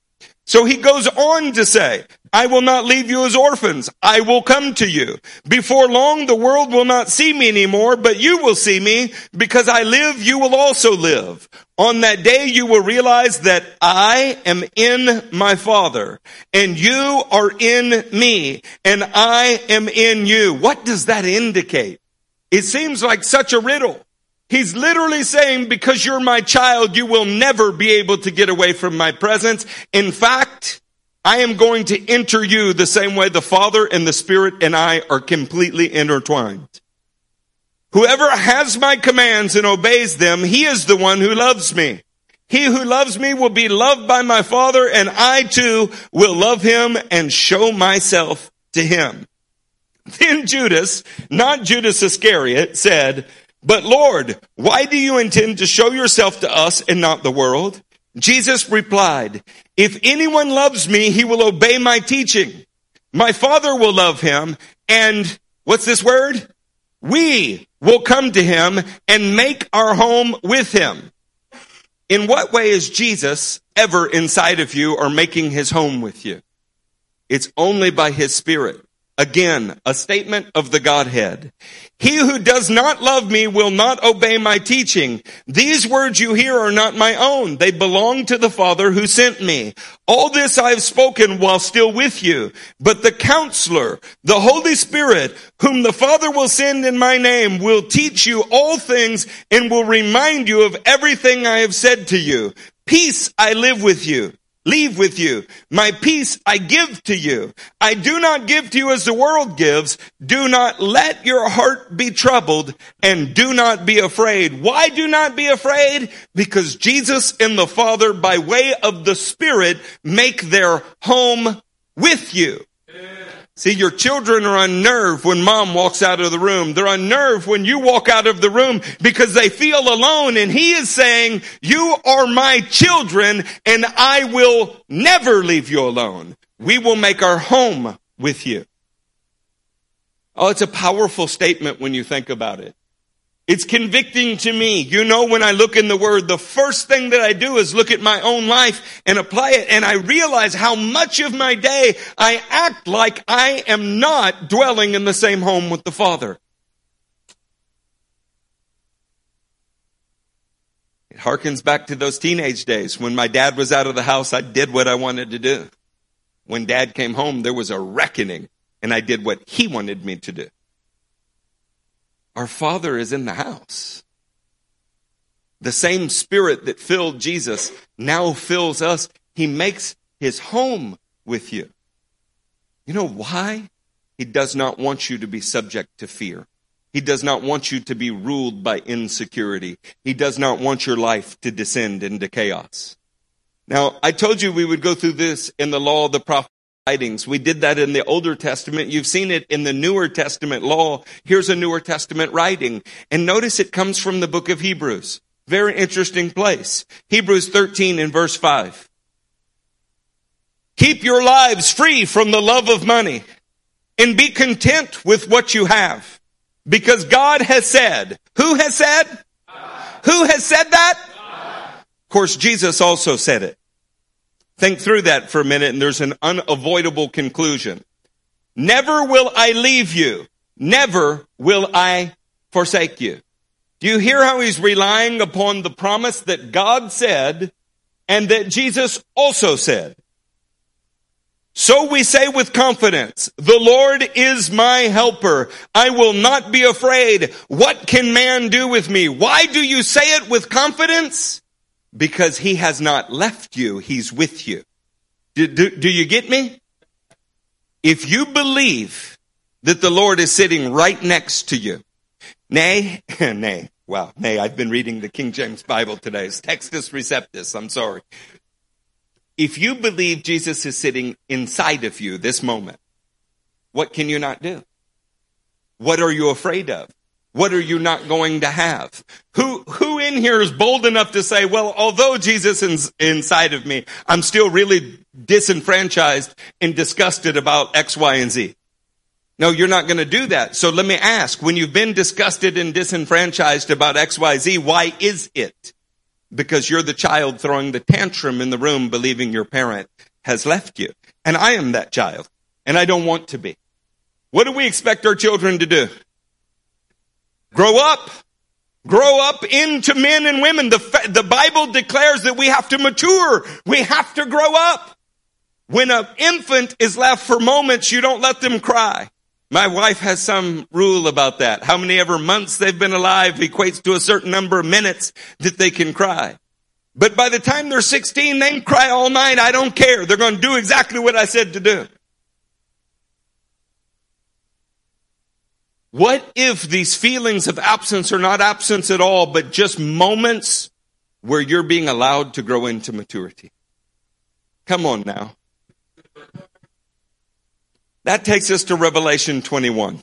So he goes on to say, I will not leave you as orphans. I will come to you. Before long, the world will not see me anymore, but you will see me. Because I live, you will also live. On that day, you will realize that I am in my Father, and you are in me, and I am in you. What does that indicate? It seems like such a riddle. He's literally saying, because you're my child, you will never be able to get away from my presence. In fact, I am going to enter you the same way the Father and the Spirit and I are completely intertwined. Whoever has my commands and obeys them, he is the one who loves me. He who loves me will be loved by my Father, and I too will love him and show myself to him. Then Judas, not Judas Iscariot, said, But Lord, why do you intend to show yourself to us and not the world? Jesus replied, If anyone loves me, he will obey my teaching. My Father will love him, and, what's this word? We will come to him and make our home with him. In what way is Jesus ever inside of you or making his home with you? It's only by his Spirit. Again, a statement of the Godhead. He who does not love me will not obey my teaching. These words you hear are not my own. They belong to the Father who sent me. All this I have spoken while still with you. But the Counselor, the Holy Spirit, whom the Father will send in my name, will teach you all things and will remind you of everything I have said to you. Peace I live with you. Leave with you. My peace I give to you. I do not give to you as the world gives. Do not let your heart be troubled, and do not be afraid. Why do not be afraid? Because Jesus and the Father, by way of the Spirit, make their home with you. See, your children are unnerved when mom walks out of the room. They're unnerved when you walk out of the room because they feel alone. And he is saying, you are my children, and I will never leave you alone. We will make our home with you. Oh, it's a powerful statement when you think about it. It's convicting to me. You know, when I look in the Word, the first thing that I do is look at my own life and apply it. And I realize how much of my day I act like I am not dwelling in the same home with the Father. It harkens back to those teenage days. When my dad was out of the house, I did what I wanted to do. When dad came home, there was a reckoning, and I did what he wanted me to do. Our Father is in the house. The same Spirit that filled Jesus now fills us. He makes his home with you. You know why? He does not want you to be subject to fear. He does not want you to be ruled by insecurity. He does not want your life to descend into chaos. Now, I told you we would go through this in the law of the prophet. We did that in the Older Testament. You've seen it in the Newer Testament law. Here's a Newer Testament writing. And notice it comes from the book of Hebrews. Very interesting place. Hebrews thirteen and verse five. Keep your lives free from the love of money, and be content with what you have. Because God has said, who has said? God. Who has said that? God. Of course, Jesus also said it. Think through that for a minute, and there's an unavoidable conclusion. Never will I leave you. Never will I forsake you. Do you hear how he's relying upon the promise that God said and that Jesus also said? So we say with confidence, the Lord is my helper. I will not be afraid. What can man do with me? Why do you say it with confidence? because he has not left you, he's with you. Do, do, do you get me? If you believe that the Lord is sitting right next to you, nay, nay, wow, nay, I've been reading the King James Bible today. It's Textus Receptus, I'm sorry. If you believe Jesus is sitting inside of you this moment, what can you not do? What are you afraid of? What are you not going to have? Who who in here is bold enough to say, well, although Jesus is inside of me, I'm still really disenfranchised and disgusted about X, Y, and Z? No, you're not going to do that. So let me ask, when you've been disgusted and disenfranchised about X, Y, Z, why is it? Because you're the child throwing the tantrum in the room believing your parent has left you. And I am that child, and I don't want to be. What do we expect our children to do? Grow up, grow up into men and women. The, the Bible declares that we have to mature. We have to grow up. When an infant is left for moments, you don't let them cry. My wife has some rule about that. How many ever months they've been alive equates to a certain number of minutes that they can cry. But by the time they're sixteen, they can cry all night. I don't care. They're going to do exactly what I said to do. What if these feelings of absence are not absence at all, but just moments where you're being allowed to grow into maturity? Come on now. That takes us to Revelation twenty-one,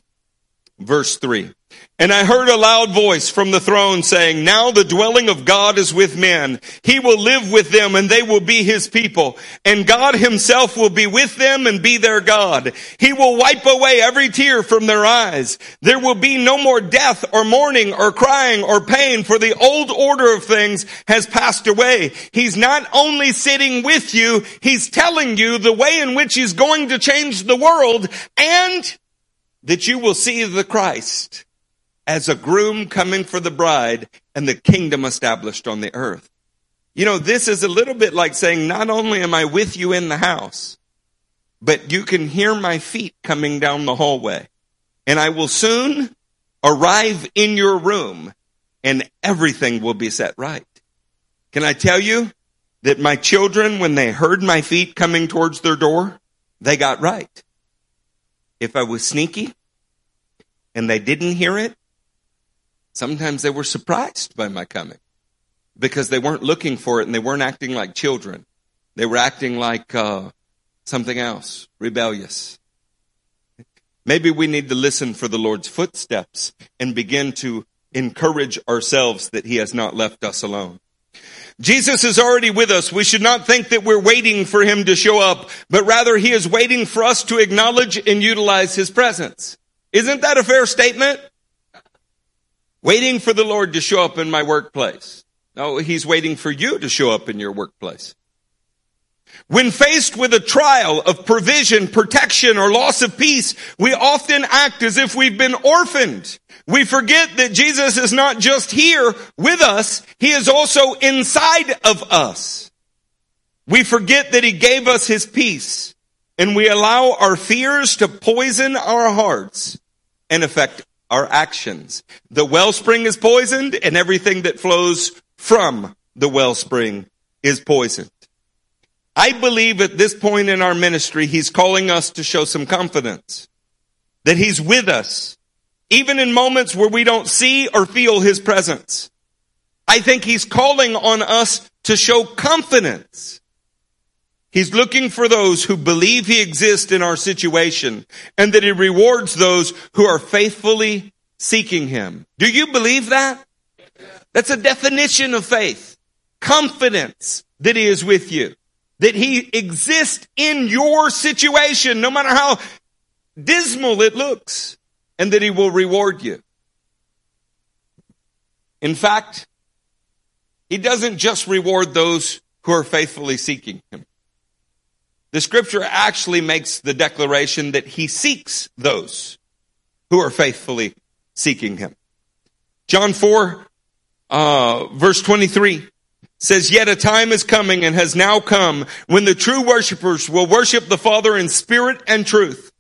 verse three. And I heard a loud voice from the throne saying, now the dwelling of God is with men. He will live with them, and they will be his people. And God himself will be with them and be their God. He will wipe away every tear from their eyes. There will be no more death or mourning or crying or pain, for the old order of things has passed away. He's not only sitting with you, he's telling you the way in which he's going to change the world, and that you will see the Christ as a groom coming for the bride and the kingdom established on the earth. You know, this is a little bit like saying, not only am I with you in the house, but you can hear my feet coming down the hallway. And I will soon arrive in your room and everything will be set right. Can I tell you that my children, when they heard my feet coming towards their door, they got right. If I was sneaky and they didn't hear it, sometimes they were surprised by my coming because they weren't looking for it and they weren't acting like children. They were acting like uh, something else, rebellious. Maybe we need to listen for the Lord's footsteps and begin to encourage ourselves that he has not left us alone. Jesus is already with us. We should not think that we're waiting for him to show up, but rather he is waiting for us to acknowledge and utilize his presence. Isn't that a fair statement? Waiting for the Lord to show up in my workplace. No, he's waiting for you to show up in your workplace. When faced with a trial of provision, protection, or loss of peace, we often act as if we've been orphaned. We forget that Jesus is not just here with us, he is also inside of us. We forget that he gave us his peace, and we allow our fears to poison our hearts and affect our actions. The wellspring is poisoned, and everything that flows from the wellspring is poisoned. I believe at this point in our ministry, he's calling us to show some confidence that he's with us, even in moments where we don't see or feel his presence. I think he's calling on us to show confidence. He's looking for those who believe he exists in our situation and that he rewards those who are faithfully seeking him. Do you believe that? That's a definition of faith. Confidence that he is with you, that he exists in your situation, no matter how dismal it looks, and that he will reward you. In fact, he doesn't just reward those who are faithfully seeking him. The scripture actually makes the declaration that he seeks those who are faithfully seeking him. John four, uh, verse twenty-three says, yet a time is coming and has now come when the true worshipers will worship the Father in spirit and truth.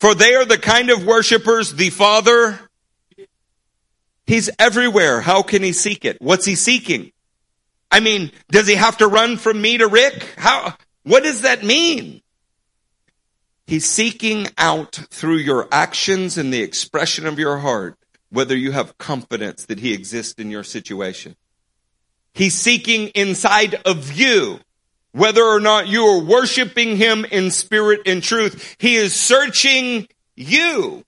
For they are the kind of worshipers the Father, he's everywhere. How can he seek it? What's he seeking? I mean, does he have to run from me to Rick? How? What does that mean? He's seeking out through your actions and the expression of your heart whether you have confidence that he exists in your situation. He's seeking inside of you whether or not you are worshiping him in spirit and truth. He is searching you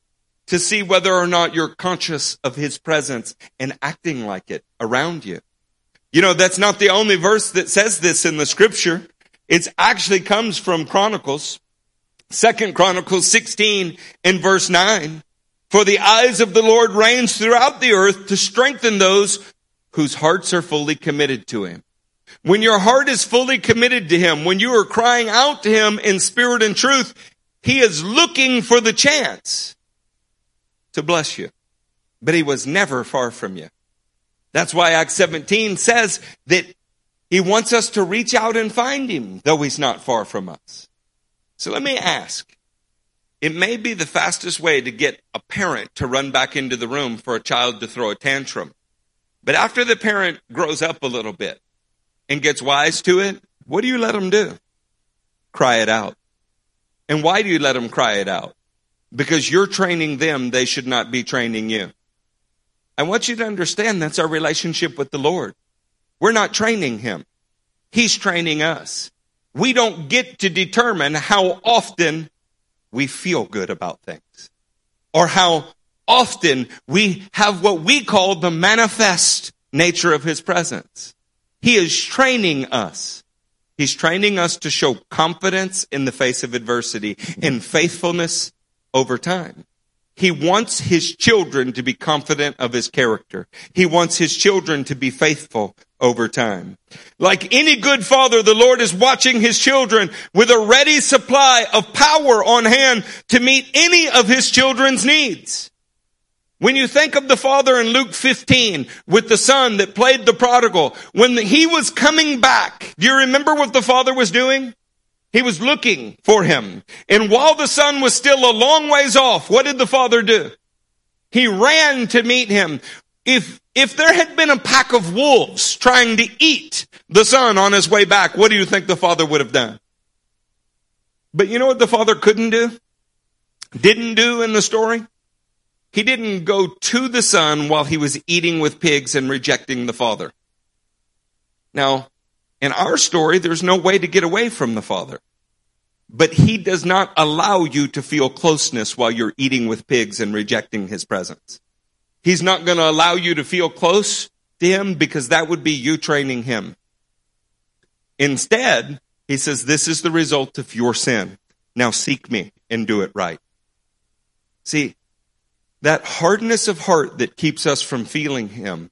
to see whether or not you're conscious of his presence and acting like it around you. You know, that's not the only verse that says this in the scripture. It actually comes from Chronicles. Second Chronicles sixteen and verse nine. For the eyes of the Lord reigns throughout the earth to strengthen those whose hearts are fully committed to him. When your heart is fully committed to him, when you are crying out to him in spirit and truth, he is looking for the chance to bless you. But he was never far from you. That's why Acts seventeen says that he wants us to reach out and find him, though he's not far from us. So let me ask. It may be the fastest way to get a parent to run back into the room for a child to throw a tantrum. But after the parent grows up a little bit and gets wise to it, what do you let them do? Cry it out. And why do you let them cry it out? Because you're training them, they should not be training you. I want you to understand that's our relationship with the Lord. We're not training him. He's training us. We don't get to determine how often we feel good about things or how often we have what we call the manifest nature of his presence. He is training us. He's training us to show confidence in the face of adversity and faithfulness over time. He wants his children to be confident of his character. He wants his children to be faithful over time. Like any good father, the Lord is watching his children with a ready supply of power on hand to meet any of his children's needs. When you think of the father in Luke fifteen with the son that played the prodigal, when he was coming back, do you remember what the father was doing? He was looking for him. And while the son was still a long ways off, what did the father do? He ran to meet him. If if there had been a pack of wolves trying to eat the son on his way back, what do you think the father would have done? But you know what the father couldn't do? Didn't do in the story? He didn't go to the son while he was eating with pigs and rejecting the father. Now, in our story, there's no way to get away from the Father. But he does not allow you to feel closeness while you're eating with pigs and rejecting his presence. He's not going to allow you to feel close to him because that would be you training him. Instead, he says, this is the result of your sin. Now seek me and do it right. See, that hardness of heart that keeps us from feeling him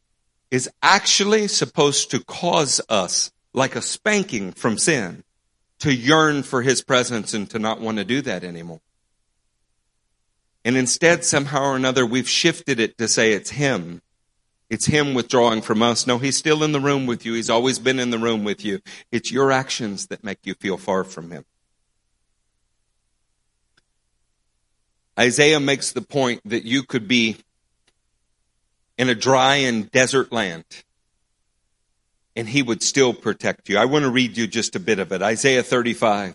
is actually supposed to cause us, like a spanking from sin, to yearn for his presence and to not want to do that anymore. And instead, somehow or another, we've shifted it to say it's him. It's him withdrawing from us. No, he's still in the room with you. He's always been in the room with you. It's your actions that make you feel far from him. Isaiah makes the point that you could be in a dry and desert land, and he would still protect you. I want to read you just a bit of it. Isaiah thirty-five.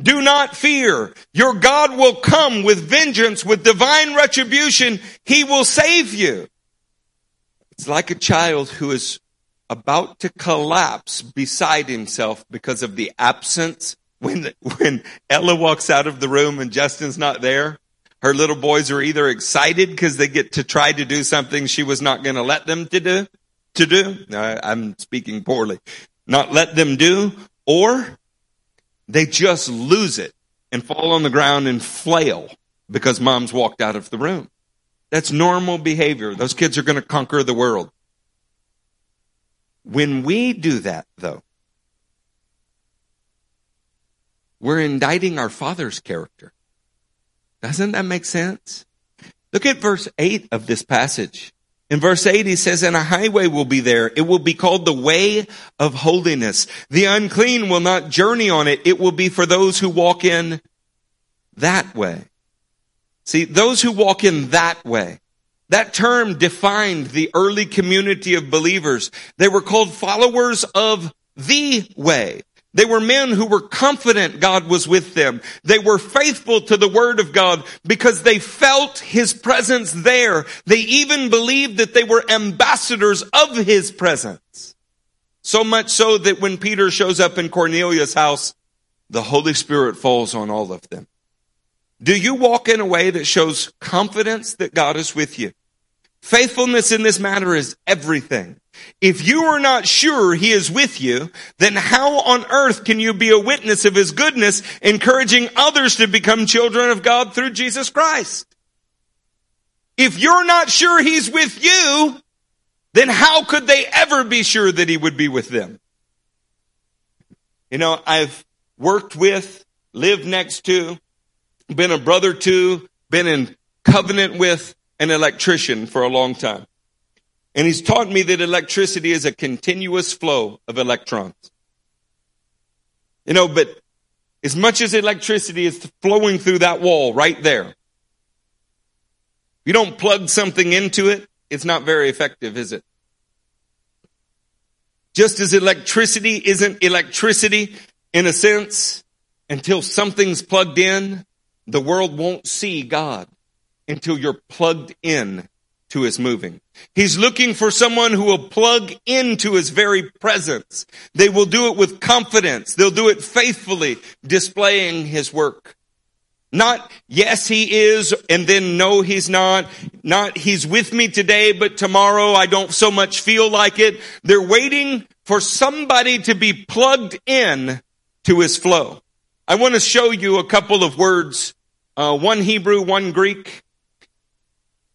do not fear. Your God will come with vengeance, with divine retribution. He will save you. It's like a child who is about to collapse beside himself because of the absence. When, when Ella walks out of the room and Justin's not there, her little boys are either excited because they get to try to do something she was not going to let them to do. to do, no, I'm speaking poorly, not let them do, or they just lose it and fall on the ground and flail because mom's walked out of the room. That's normal behavior. Those kids are going to conquer the world. When we do that, though, We're indicting our Father's character. Doesn't that make sense? Look at verse eight of this passage. In verse eight, he says, and a highway will be there. It will be called the way of holiness. The unclean will not journey on it. It will be for those who walk in that way. See, those who walk in that way. That term defined the early community of believers. They were called followers of the way. They were men who were confident God was with them. They were faithful to the word of God because they felt his presence there. They even believed that they were ambassadors of his presence. So much so that when Peter shows up in Cornelius' house, the Holy Spirit falls on all of them. Do you walk in a way that shows confidence that God is with you? Faithfulness in this matter is everything. If you are not sure he is with you, then how on earth can you be a witness of his goodness, encouraging others to become children of God through Jesus Christ? If you're not sure he's with you, then how could they ever be sure that he would be with them? You know, I've worked with, lived next to, been a brother to, been in covenant with an electrician for a long time. And he's taught me that electricity is a continuous flow of electrons. You know, but as much as electricity is flowing through that wall right there, you don't plug something into it, it's not very effective, is it? Just as electricity isn't electricity, in a sense, until something's plugged in, the world won't see God until you're plugged in to his moving. He's looking for someone who will plug into his very presence. They will do it with confidence. They'll do it faithfully, displaying his work. Not, yes, he is, and then no, he's not. Not, he's with me today, but tomorrow I don't so much feel like it. They're waiting for somebody to be plugged in to his flow. I want to show you a couple of words, uh, one Hebrew, one Greek.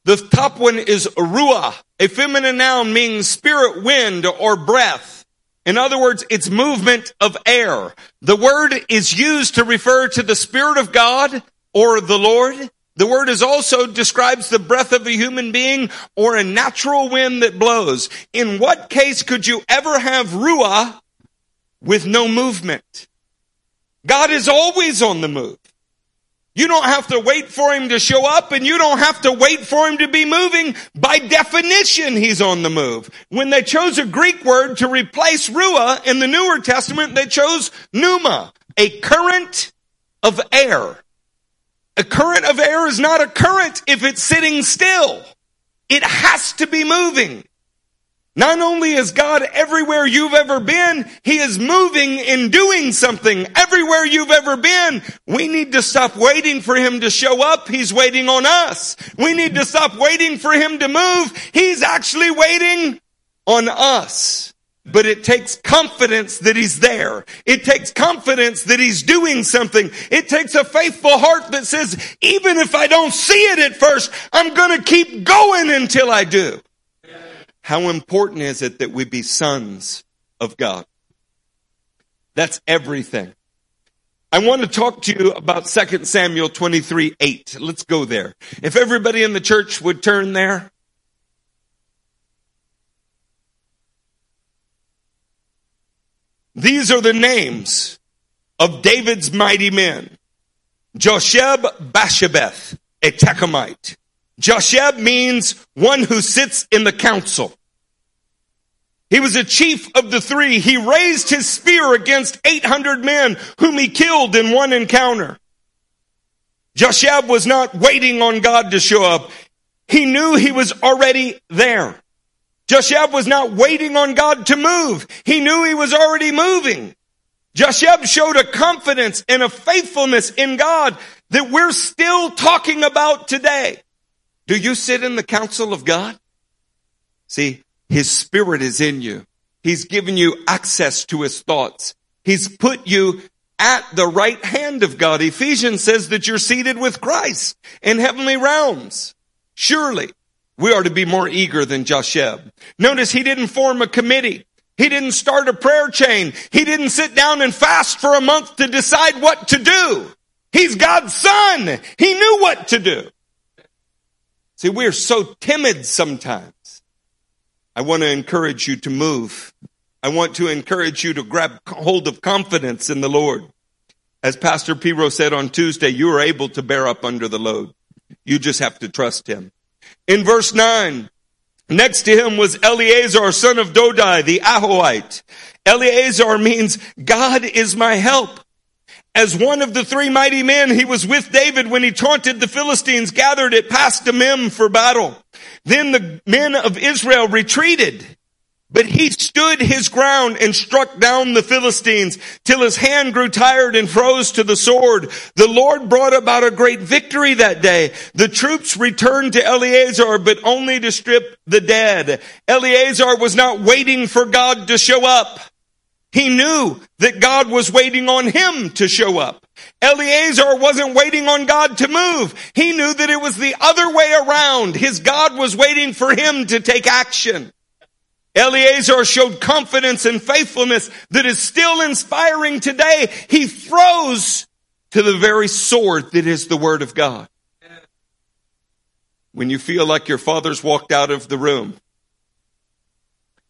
The top one is ruah. A feminine noun meaning spirit, wind, or breath. In other words, it's movement of air. The word is used to refer to the Spirit of God or the Lord. The word is also describes the breath of a human being or a natural wind that blows. In what case could you ever have ruah with no movement? God is always on the move. You don't have to wait for him to show up, and you don't have to wait for him to be moving. By definition, he's on the move. When they chose a Greek word to replace ruah in the Newer Testament, they chose pneuma, a current of air. A current of air is not a current if it's sitting still. It has to be moving. Not only is God everywhere you've ever been, he is moving and doing something everywhere you've ever been. We need to stop waiting for him to show up. He's waiting on us. We need to stop waiting for him to move. He's actually waiting on us. But it takes confidence that he's there. It takes confidence that he's doing something. It takes a faithful heart that says, even if I don't see it at first, I'm going to keep going until I do. How important is it that we be sons of God? That's everything. I want to talk to you about Second Samuel twenty-three eight. Let's go there. If everybody in the church would turn there. These are the names of David's mighty men. Josheb Bashebeth, a Tecumite. Josheb means one who sits in the council. He was a chief of the three. He raised his spear against eight hundred men whom he killed in one encounter. Josheb was not waiting on God to show up. He knew he was already there. Josheb was not waiting on God to move. He knew he was already moving. Josheb showed a confidence and a faithfulness in God that we're still talking about today. Do you sit in the counsel of God? See, his Spirit is in you. He's given you access to his thoughts. He's put you at the right hand of God. Ephesians says that you're seated with Christ in heavenly realms. Surely, we are to be more eager than Josheb. Notice he didn't form a committee. He didn't start a prayer chain. He didn't sit down and fast for a month to decide what to do. He's God's son. He knew what to do. See, we are so timid sometimes. I want to encourage you to move. I want to encourage you to grab hold of confidence in the Lord. As Pastor Piro said on Tuesday, you are able to bear up under the load. You just have to trust him. In verse nine, next to him was Eleazar, son of Dodai, the Ahoite. Eleazar means God is my help. As one of the three mighty men, he was with David when he taunted the Philistines gathered at Pasdamim for battle. Then the men of Israel retreated, but he stood his ground and struck down the Philistines till his hand grew tired and froze to the sword. The Lord brought about a great victory that day. The troops returned to Eleazar, but only to strip the dead. Eleazar was not waiting for God to show up. He knew that God was waiting on him to show up. Eleazar wasn't waiting on God to move. He knew that it was the other way around. His God was waiting for him to take action. Eleazar showed confidence and faithfulness that is still inspiring today. He froze to the very sword that is the word of God. When you feel like your father's walked out of the room,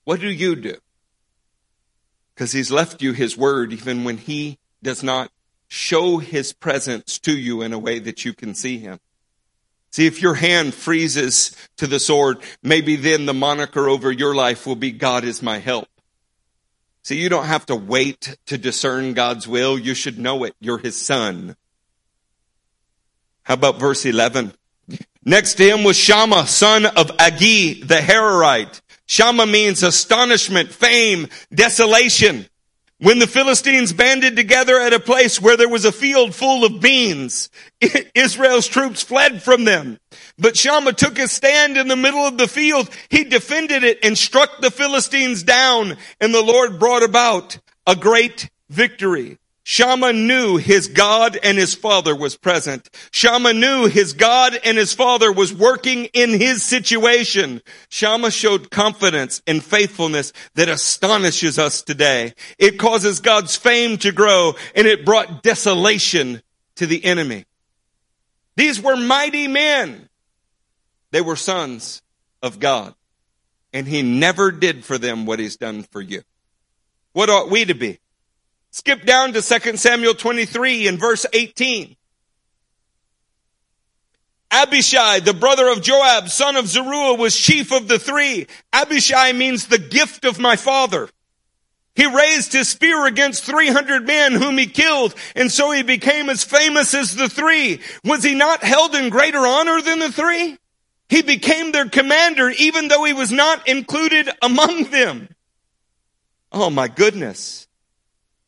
what do you do? Because he's left you his word even when he does not show his presence to you in a way that you can see him. See, if your hand freezes to the sword, maybe then the moniker over your life will be God is my help. See, you don't have to wait to discern God's will. You should know it. You're his son. How about verse eleven? Next to him was Shama, son of Agi, the Hararite. Shama means astonishment, fame, desolation. When the Philistines banded together at a place where there was a field full of beans, Israel's troops fled from them. But Shama took his stand in the middle of the field. He defended it and struck the Philistines down, and the Lord brought about a great victory. Shama knew his God and his father was present. Shama knew his God and his father was working in his situation. Shama showed confidence and faithfulness that astonishes us today. It causes God's fame to grow, and it brought desolation to the enemy. These were mighty men. They were sons of God, and he never did for them what he's done for you. What ought we to be? Skip down to Second Samuel twenty-three and verse eighteen. Abishai, the brother of Joab, son of Zeruiah, was chief of the three. Abishai means the gift of my father. He raised his spear against three hundred men whom he killed, and so he became as famous as the three. Was he not held in greater honor than the three? He became their commander even though he was not included among them. Oh my goodness.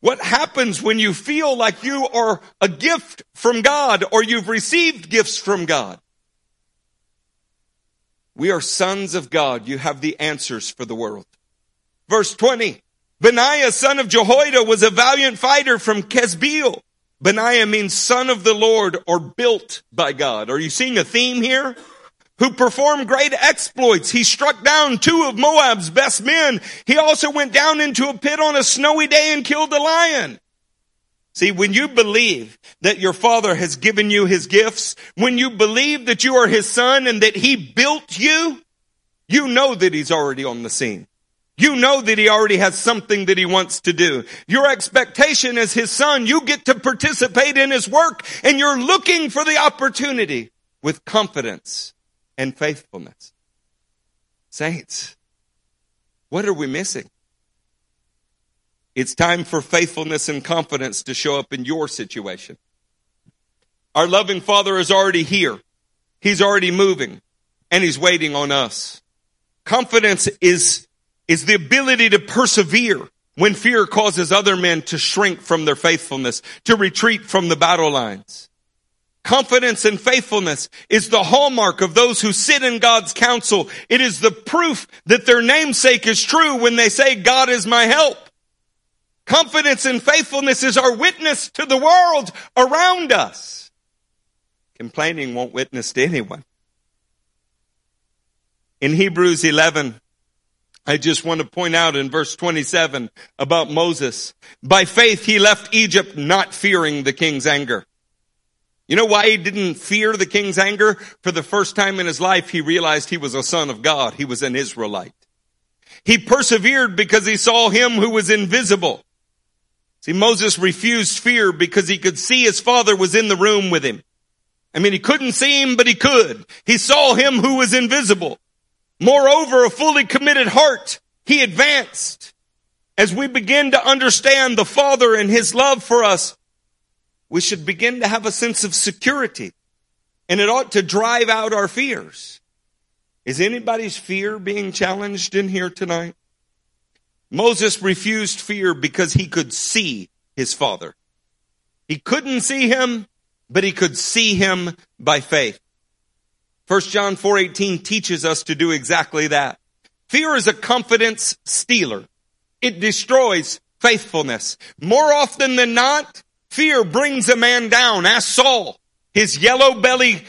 What happens when you feel like you are a gift from God or you've received gifts from God? We are sons of God. You have the answers for the world. Verse twenty, Benaiah, son of Jehoiada, was a valiant fighter from Kesbeel. Benaiah means son of the Lord or built by God. Are you seeing a theme here? Who performed great exploits. He struck down two of Moab's best men. He also went down into a pit on a snowy day and killed a lion. See, when you believe that your father has given you his gifts, when you believe that you are his son and that he built you, you know that he's already on the scene. You know that he already has something that he wants to do. Your expectation is his son. You get to participate in his work, and you're looking for the opportunity with confidence and faithfulness. Saints, what are we missing? It's time for faithfulness and confidence to show up in your situation. Our loving Father is already here. He's already moving, and he's waiting on us. Confidence is, is the ability to persevere when fear causes other men to shrink from their faithfulness, to retreat from the battle lines. Confidence and faithfulness is the hallmark of those who sit in God's counsel. It is the proof that their namesake is true when they say, God is my help. Confidence and faithfulness is our witness to the world around us. Complaining won't witness to anyone. In Hebrews eleven, I just want to point out in verse twenty-seven about Moses. By faith, he left Egypt not fearing the king's anger. You know why he didn't fear the king's anger? For the first time in his life, he realized he was a son of God. He was an Israelite. He persevered because he saw him who was invisible. See, Moses refused fear because he could see his father was in the room with him. I mean, he couldn't see him, but he could. He saw him who was invisible. Moreover, a fully committed heart, he advanced. As we begin to understand the Father and his love for us, we should begin to have a sense of security, and it ought to drive out our fears. Is anybody's fear being challenged in here tonight? Moses refused fear because he could see his father. He couldn't see him, but he could see him by faith. First John four eighteen teaches us to do exactly that. Fear is a confidence stealer. It destroys faithfulness. More often than not, fear brings a man down. Ask Saul. His yellow-bellied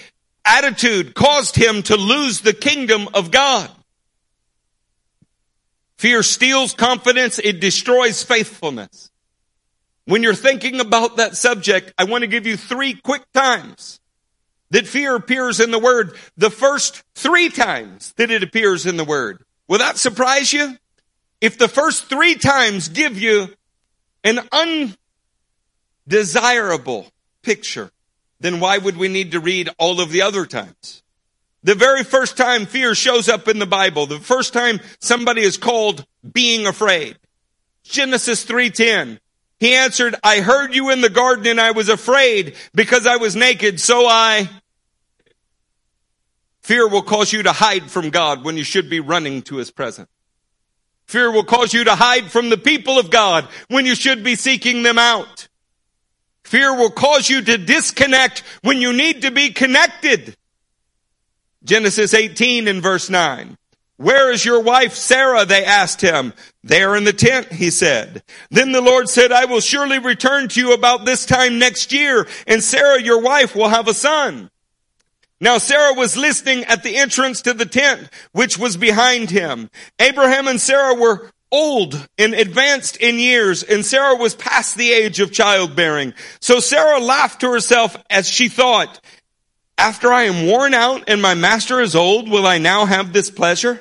attitude caused him to lose the kingdom of God. Fear steals confidence. It destroys faithfulness. When you're thinking about that subject, I want to give you three quick times that fear appears in the Word. The first three times that it appears in the Word. Will that surprise you? If the first three times give you an undesirable picture, then why would we need to read all of the other times? The very first time fear shows up in the Bible, the first time somebody is called being afraid. Genesis three ten. He answered, I heard you in the garden and I was afraid because I was naked, so I... Fear will cause you to hide from God when you should be running to his presence. Fear will cause you to hide from the people of God when you should be seeking them out. Fear will cause you to disconnect when you need to be connected. Genesis eighteen and verse nine. Where is your wife Sarah? They asked him. There in the tent, he said. Then the Lord said, I will surely return to you about this time next year, and Sarah, your wife, will have a son. Now Sarah was listening at the entrance to the tent, which was behind him. Abraham and Sarah were old and advanced in years, and Sarah was past the age of childbearing. So Sarah laughed to herself as she thought, after I am worn out and my master is old, will I now have this pleasure?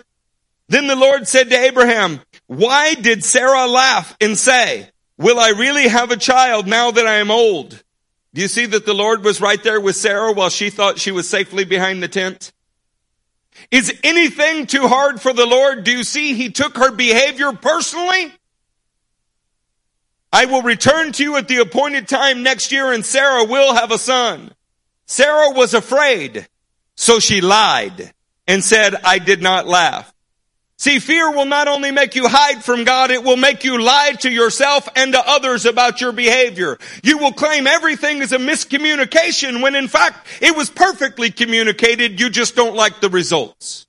Then the Lord said to Abraham, why did Sarah laugh and say, will I really have a child now that I am old? Do you see that the Lord was right there with Sarah while she thought she was safely behind the tent? Is anything too hard for the Lord? Do you see he took her behavior personally? I will return to you at the appointed time next year, and Sarah will have a son. Sarah was afraid, so she lied and said, I did not laugh. See, fear will not only make you hide from God, it will make you lie to yourself and to others about your behavior. You will claim everything is a miscommunication when in fact it was perfectly communicated. You just don't like the results.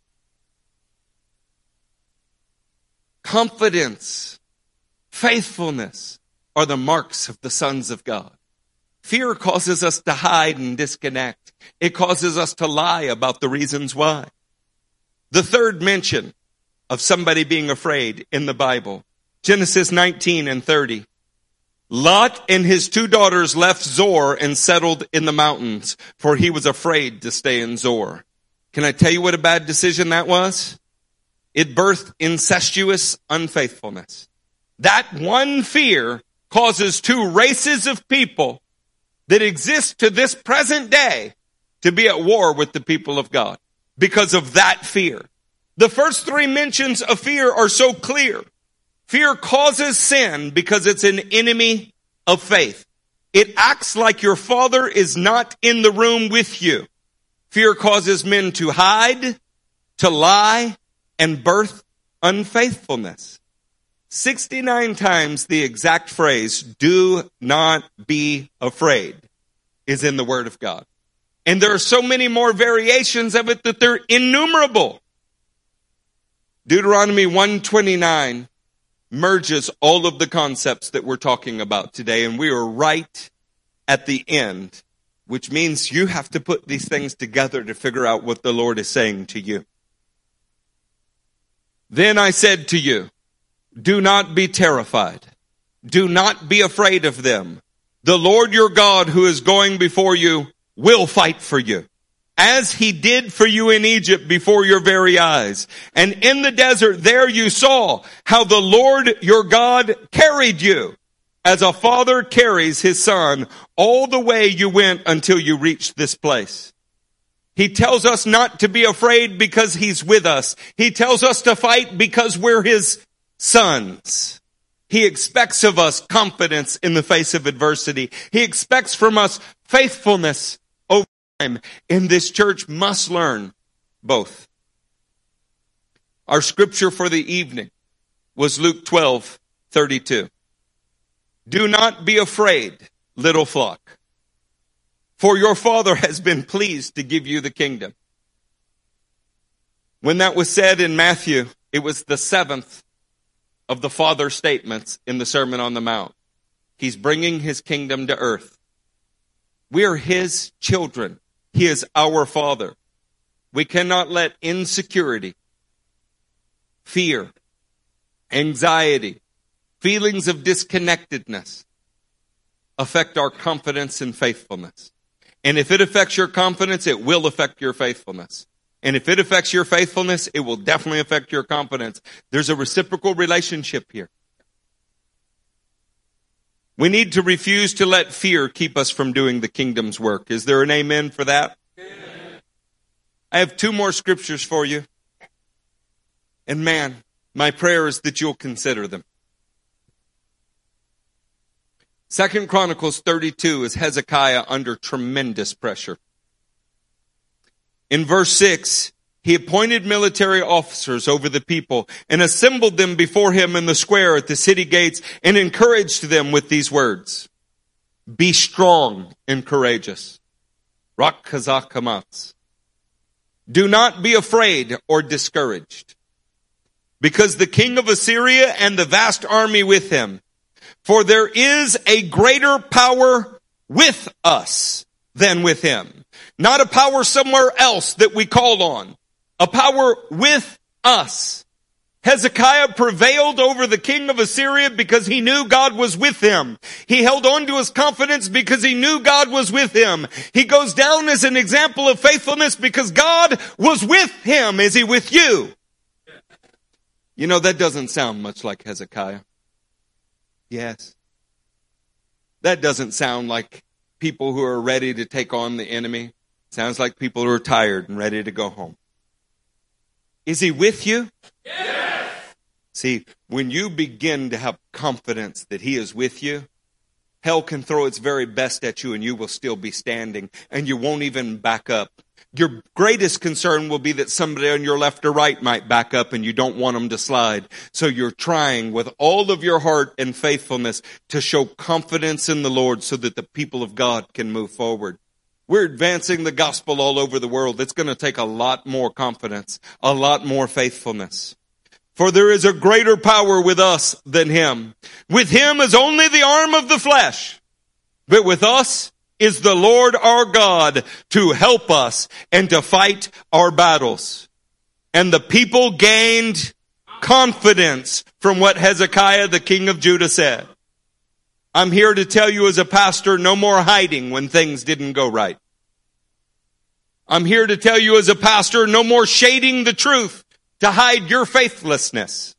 Confidence, faithfulness are the marks of the sons of God. Fear causes us to hide and disconnect. It causes us to lie about the reasons why. The third mention of somebody being afraid in the Bible, Genesis nineteen and thirty. Lot and his two daughters left Zor and settled in the mountains, for he was afraid to stay in Zor. Can I tell you what a bad decision that was? It birthed incestuous unfaithfulness. That one fear causes two races of people that exists to this present day to be at war with the people of God because of that fear. The first three mentions of fear are so clear. Fear causes sin because it's an enemy of faith. It acts like your father is not in the room with you. Fear causes men to hide, to lie, and birth unfaithfulness. sixty-nine times the exact phrase, do not be afraid, is in the Word of God. And there are so many more variations of it that they're innumerable. Deuteronomy one twenty-nine merges all of the concepts that we're talking about today, and we are right at the end, which means you have to put these things together to figure out what the Lord is saying to you. Then I said to you, do not be terrified. Do not be afraid of them. The Lord your God who is going before you will fight for you, as he did for you in Egypt before your very eyes. And in the desert there you saw how the Lord your God carried you, as a father carries his son, all the way you went until you reached this place. He tells us not to be afraid because he's with us. He tells us to fight because we're his sons. He expects of us confidence in the face of adversity. He expects from us faithfulness over time. And this church must learn both. Our scripture for the evening was Luke twelve thirty-two. Do not be afraid, little flock, for your Father has been pleased to give you the kingdom. When that was said in Matthew, it was the seventh of the Father's statements in the Sermon on the Mount. He's bringing his kingdom to earth. We are his children. He is our Father. We cannot let insecurity, fear, anxiety, feelings of disconnectedness affect our confidence and faithfulness. And if it affects your confidence, it will affect your faithfulness. And if it affects your faithfulness, it will definitely affect your confidence. There's a reciprocal relationship here. We need to refuse to let fear keep us from doing the kingdom's work. Is there an amen for that? Amen. I have two more scriptures for you. And man, my prayer is that you'll consider them. Second Chronicles thirty-two is Hezekiah under tremendous pressure. In verse six, he appointed military officers over the people and assembled them before him in the square at the city gates and encouraged them with these words. Be strong and courageous. Rak Chazak Hamatz. Do not be afraid or discouraged, because the king of Assyria and the vast army with him, for there is a greater power with us than with him. Not a power somewhere else that we call on. A power with us. Hezekiah prevailed over the king of Assyria because he knew God was with him. He held on to his confidence because he knew God was with him. He goes down as an example of faithfulness because God was with him. Is he with you? You know, that doesn't sound much like Hezekiah. Yes. That doesn't sound like people who are ready to take on the enemy. Sounds like people who are tired and ready to go home. Is he with you? Yes. See, when you begin to have confidence that he is with you, hell can throw its very best at you and you will still be standing and you won't even back up. Your greatest concern will be that somebody on your left or right might back up and you don't want them to slide. So you're trying with all of your heart and faithfulness to show confidence in the Lord so that the people of God can move forward. We're advancing the gospel all over the world. It's going to take a lot more confidence, a lot more faithfulness. For there is a greater power with us than him. With him is only the arm of the flesh, but with us is the Lord our God to help us and to fight our battles. And the people gained confidence from what Hezekiah, the king of Judah, said. I'm here to tell you as a pastor, no more hiding when things didn't go right. I'm here to tell you as a pastor, no more shading the truth to hide your faithlessness.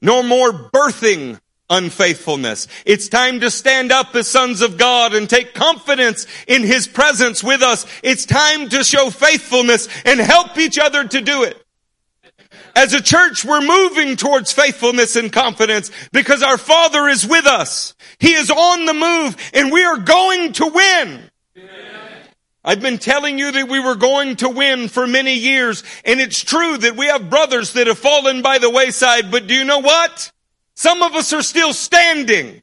No more birthing unfaithfulness. It's time to stand up as sons of God and take confidence in his presence with us. It's time to show faithfulness and help each other to do it. As a church, we're moving towards faithfulness and confidence because our Father is with us. He is on the move and we are going to win. I've been telling you that we were going to win for many years, and it's true that we have brothers that have fallen by the wayside, but do you know what? Some of us are still standing.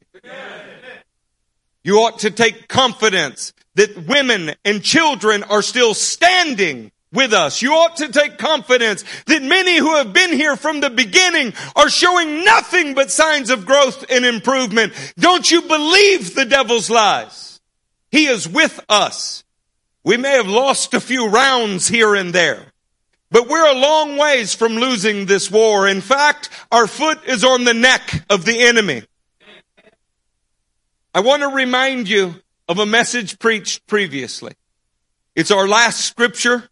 You ought to take confidence that women and children are still standing with us. You ought to take confidence that many who have been here from the beginning are showing nothing but signs of growth and improvement. Don't you believe the devil's lies? He is with us. We may have lost a few rounds here and there, But we're a long ways from losing this war. In fact, our foot is on the neck of the enemy. I want to remind you of a message preached previously. It's our last scripture,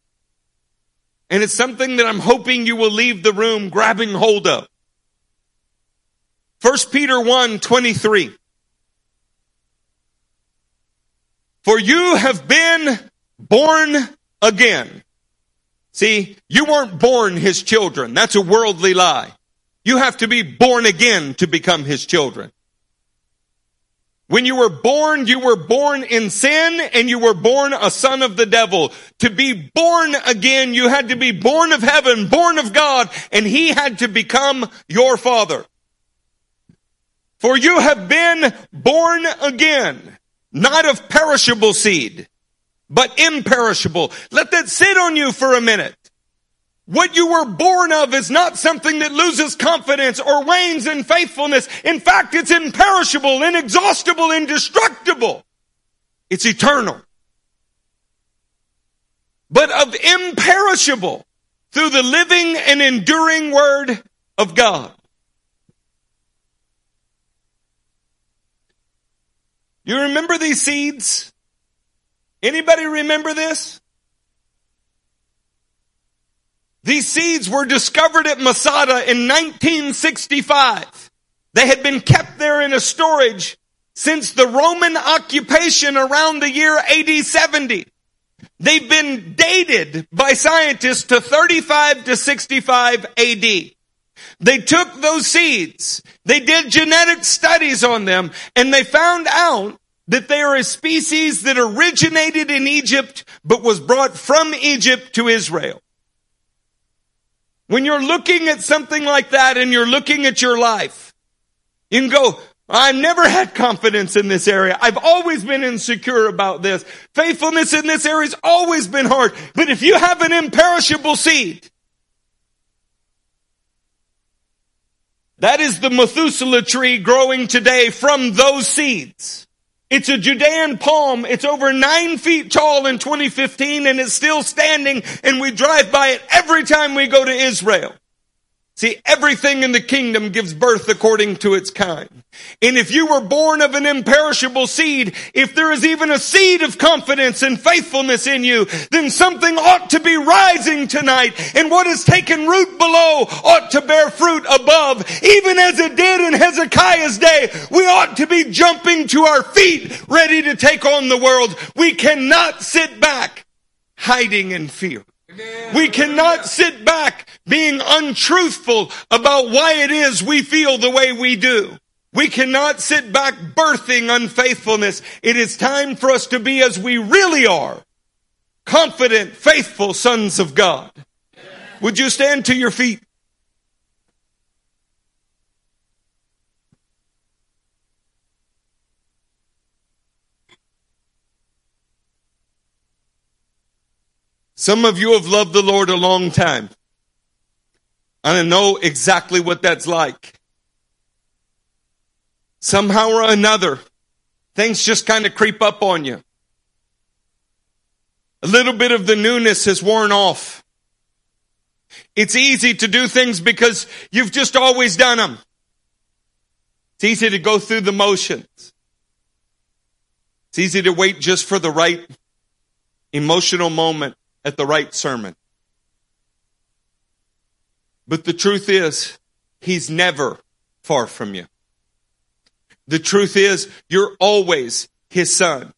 and it's something that I'm hoping you will leave the room grabbing hold of. First Peter one twenty-three. For you have been born again. See, you weren't born his children. That's a worldly lie. You have to be born again to become his children. When you were born, you were born in sin, and you were born a son of the devil. To be born again, you had to be born of heaven, born of God, and he had to become your father. For you have been born again, not of perishable seed, but imperishable. Let that sit on you for a minute. What you were born of is not something that loses confidence or wanes in faithfulness. In fact, it's imperishable, inexhaustible, indestructible. It's eternal. But of imperishable through the living and enduring word of God. You remember these seeds? Anybody remember this? These seeds were discovered at Masada in nineteen sixty-five. They had been kept there in a storage since the Roman occupation around the year A D seventy. They've been dated by scientists to thirty-five to sixty-five A D. They took those seeds, they did genetic studies on them, and they found out that they are a species that originated in Egypt but was brought from Egypt to Israel. When you're looking at something like that and you're looking at your life, you can go, I've never had confidence in this area. I've always been insecure about this. Faithfulness in this area has always been hard. But if you have an imperishable seed, that is the Methuselah tree growing today from those seeds. It's a Judean palm. It's over nine feet tall in twenty fifteen, and it's still standing, and we drive by it every time we go to Israel. See, everything in the kingdom gives birth according to its kind. And if you were born of an imperishable seed, if there is even a seed of confidence and faithfulness in you, then something ought to be rising tonight. And what has taken root below ought to bear fruit above. Even as it did in Hezekiah's day, we ought to be jumping to our feet, ready to take on the world. We cannot sit back hiding in fear. We cannot sit back being untruthful about why it is we feel the way we do. We cannot sit back birthing unfaithfulness. It is time for us to be as we really are, confident, faithful sons of God. Would you stand to your feet? Some of you have loved the Lord a long time. I know exactly what that's like. Somehow or another, things just kind of creep up on you. A little bit of the newness has worn off. It's easy to do things because you've just always done them. It's easy to go through the motions. It's easy to wait just for the right emotional moment. At the right sermon. But the truth is, he's never far from you. The truth is, you're always his son.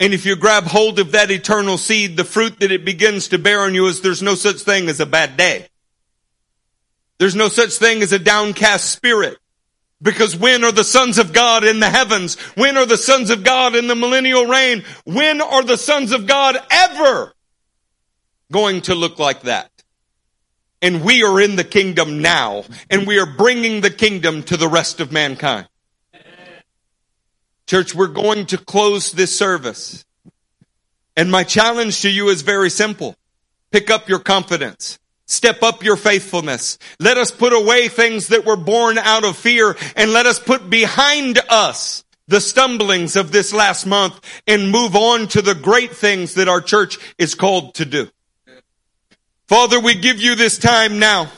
And if you grab hold of that eternal seed, the fruit that it begins to bear on you is there's no such thing as a bad day. There's no such thing as a downcast spirit. Because when are the sons of God in the heavens? When are the sons of God in the millennial reign? When are the sons of God ever going to look like that? And we are in the kingdom now, and we are bringing the kingdom to the rest of mankind. Church, we're going to close this service, and my challenge to you is very simple. Pick up your confidence. Step up your faithfulness. Let us put away things that were born out of fear, and let us put behind us the stumblings of this last month and move on to the great things that our church is called to do. Father, we give you this time now.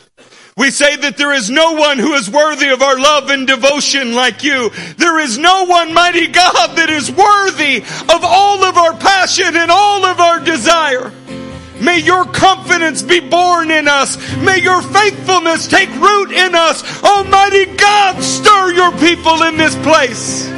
We say that there is no one who is worthy of our love and devotion like you. There is no one, mighty God, that is worthy of all of our passion and all of our desire. May your confidence be born in us. May your faithfulness take root in us. Almighty God, stir your people in this place.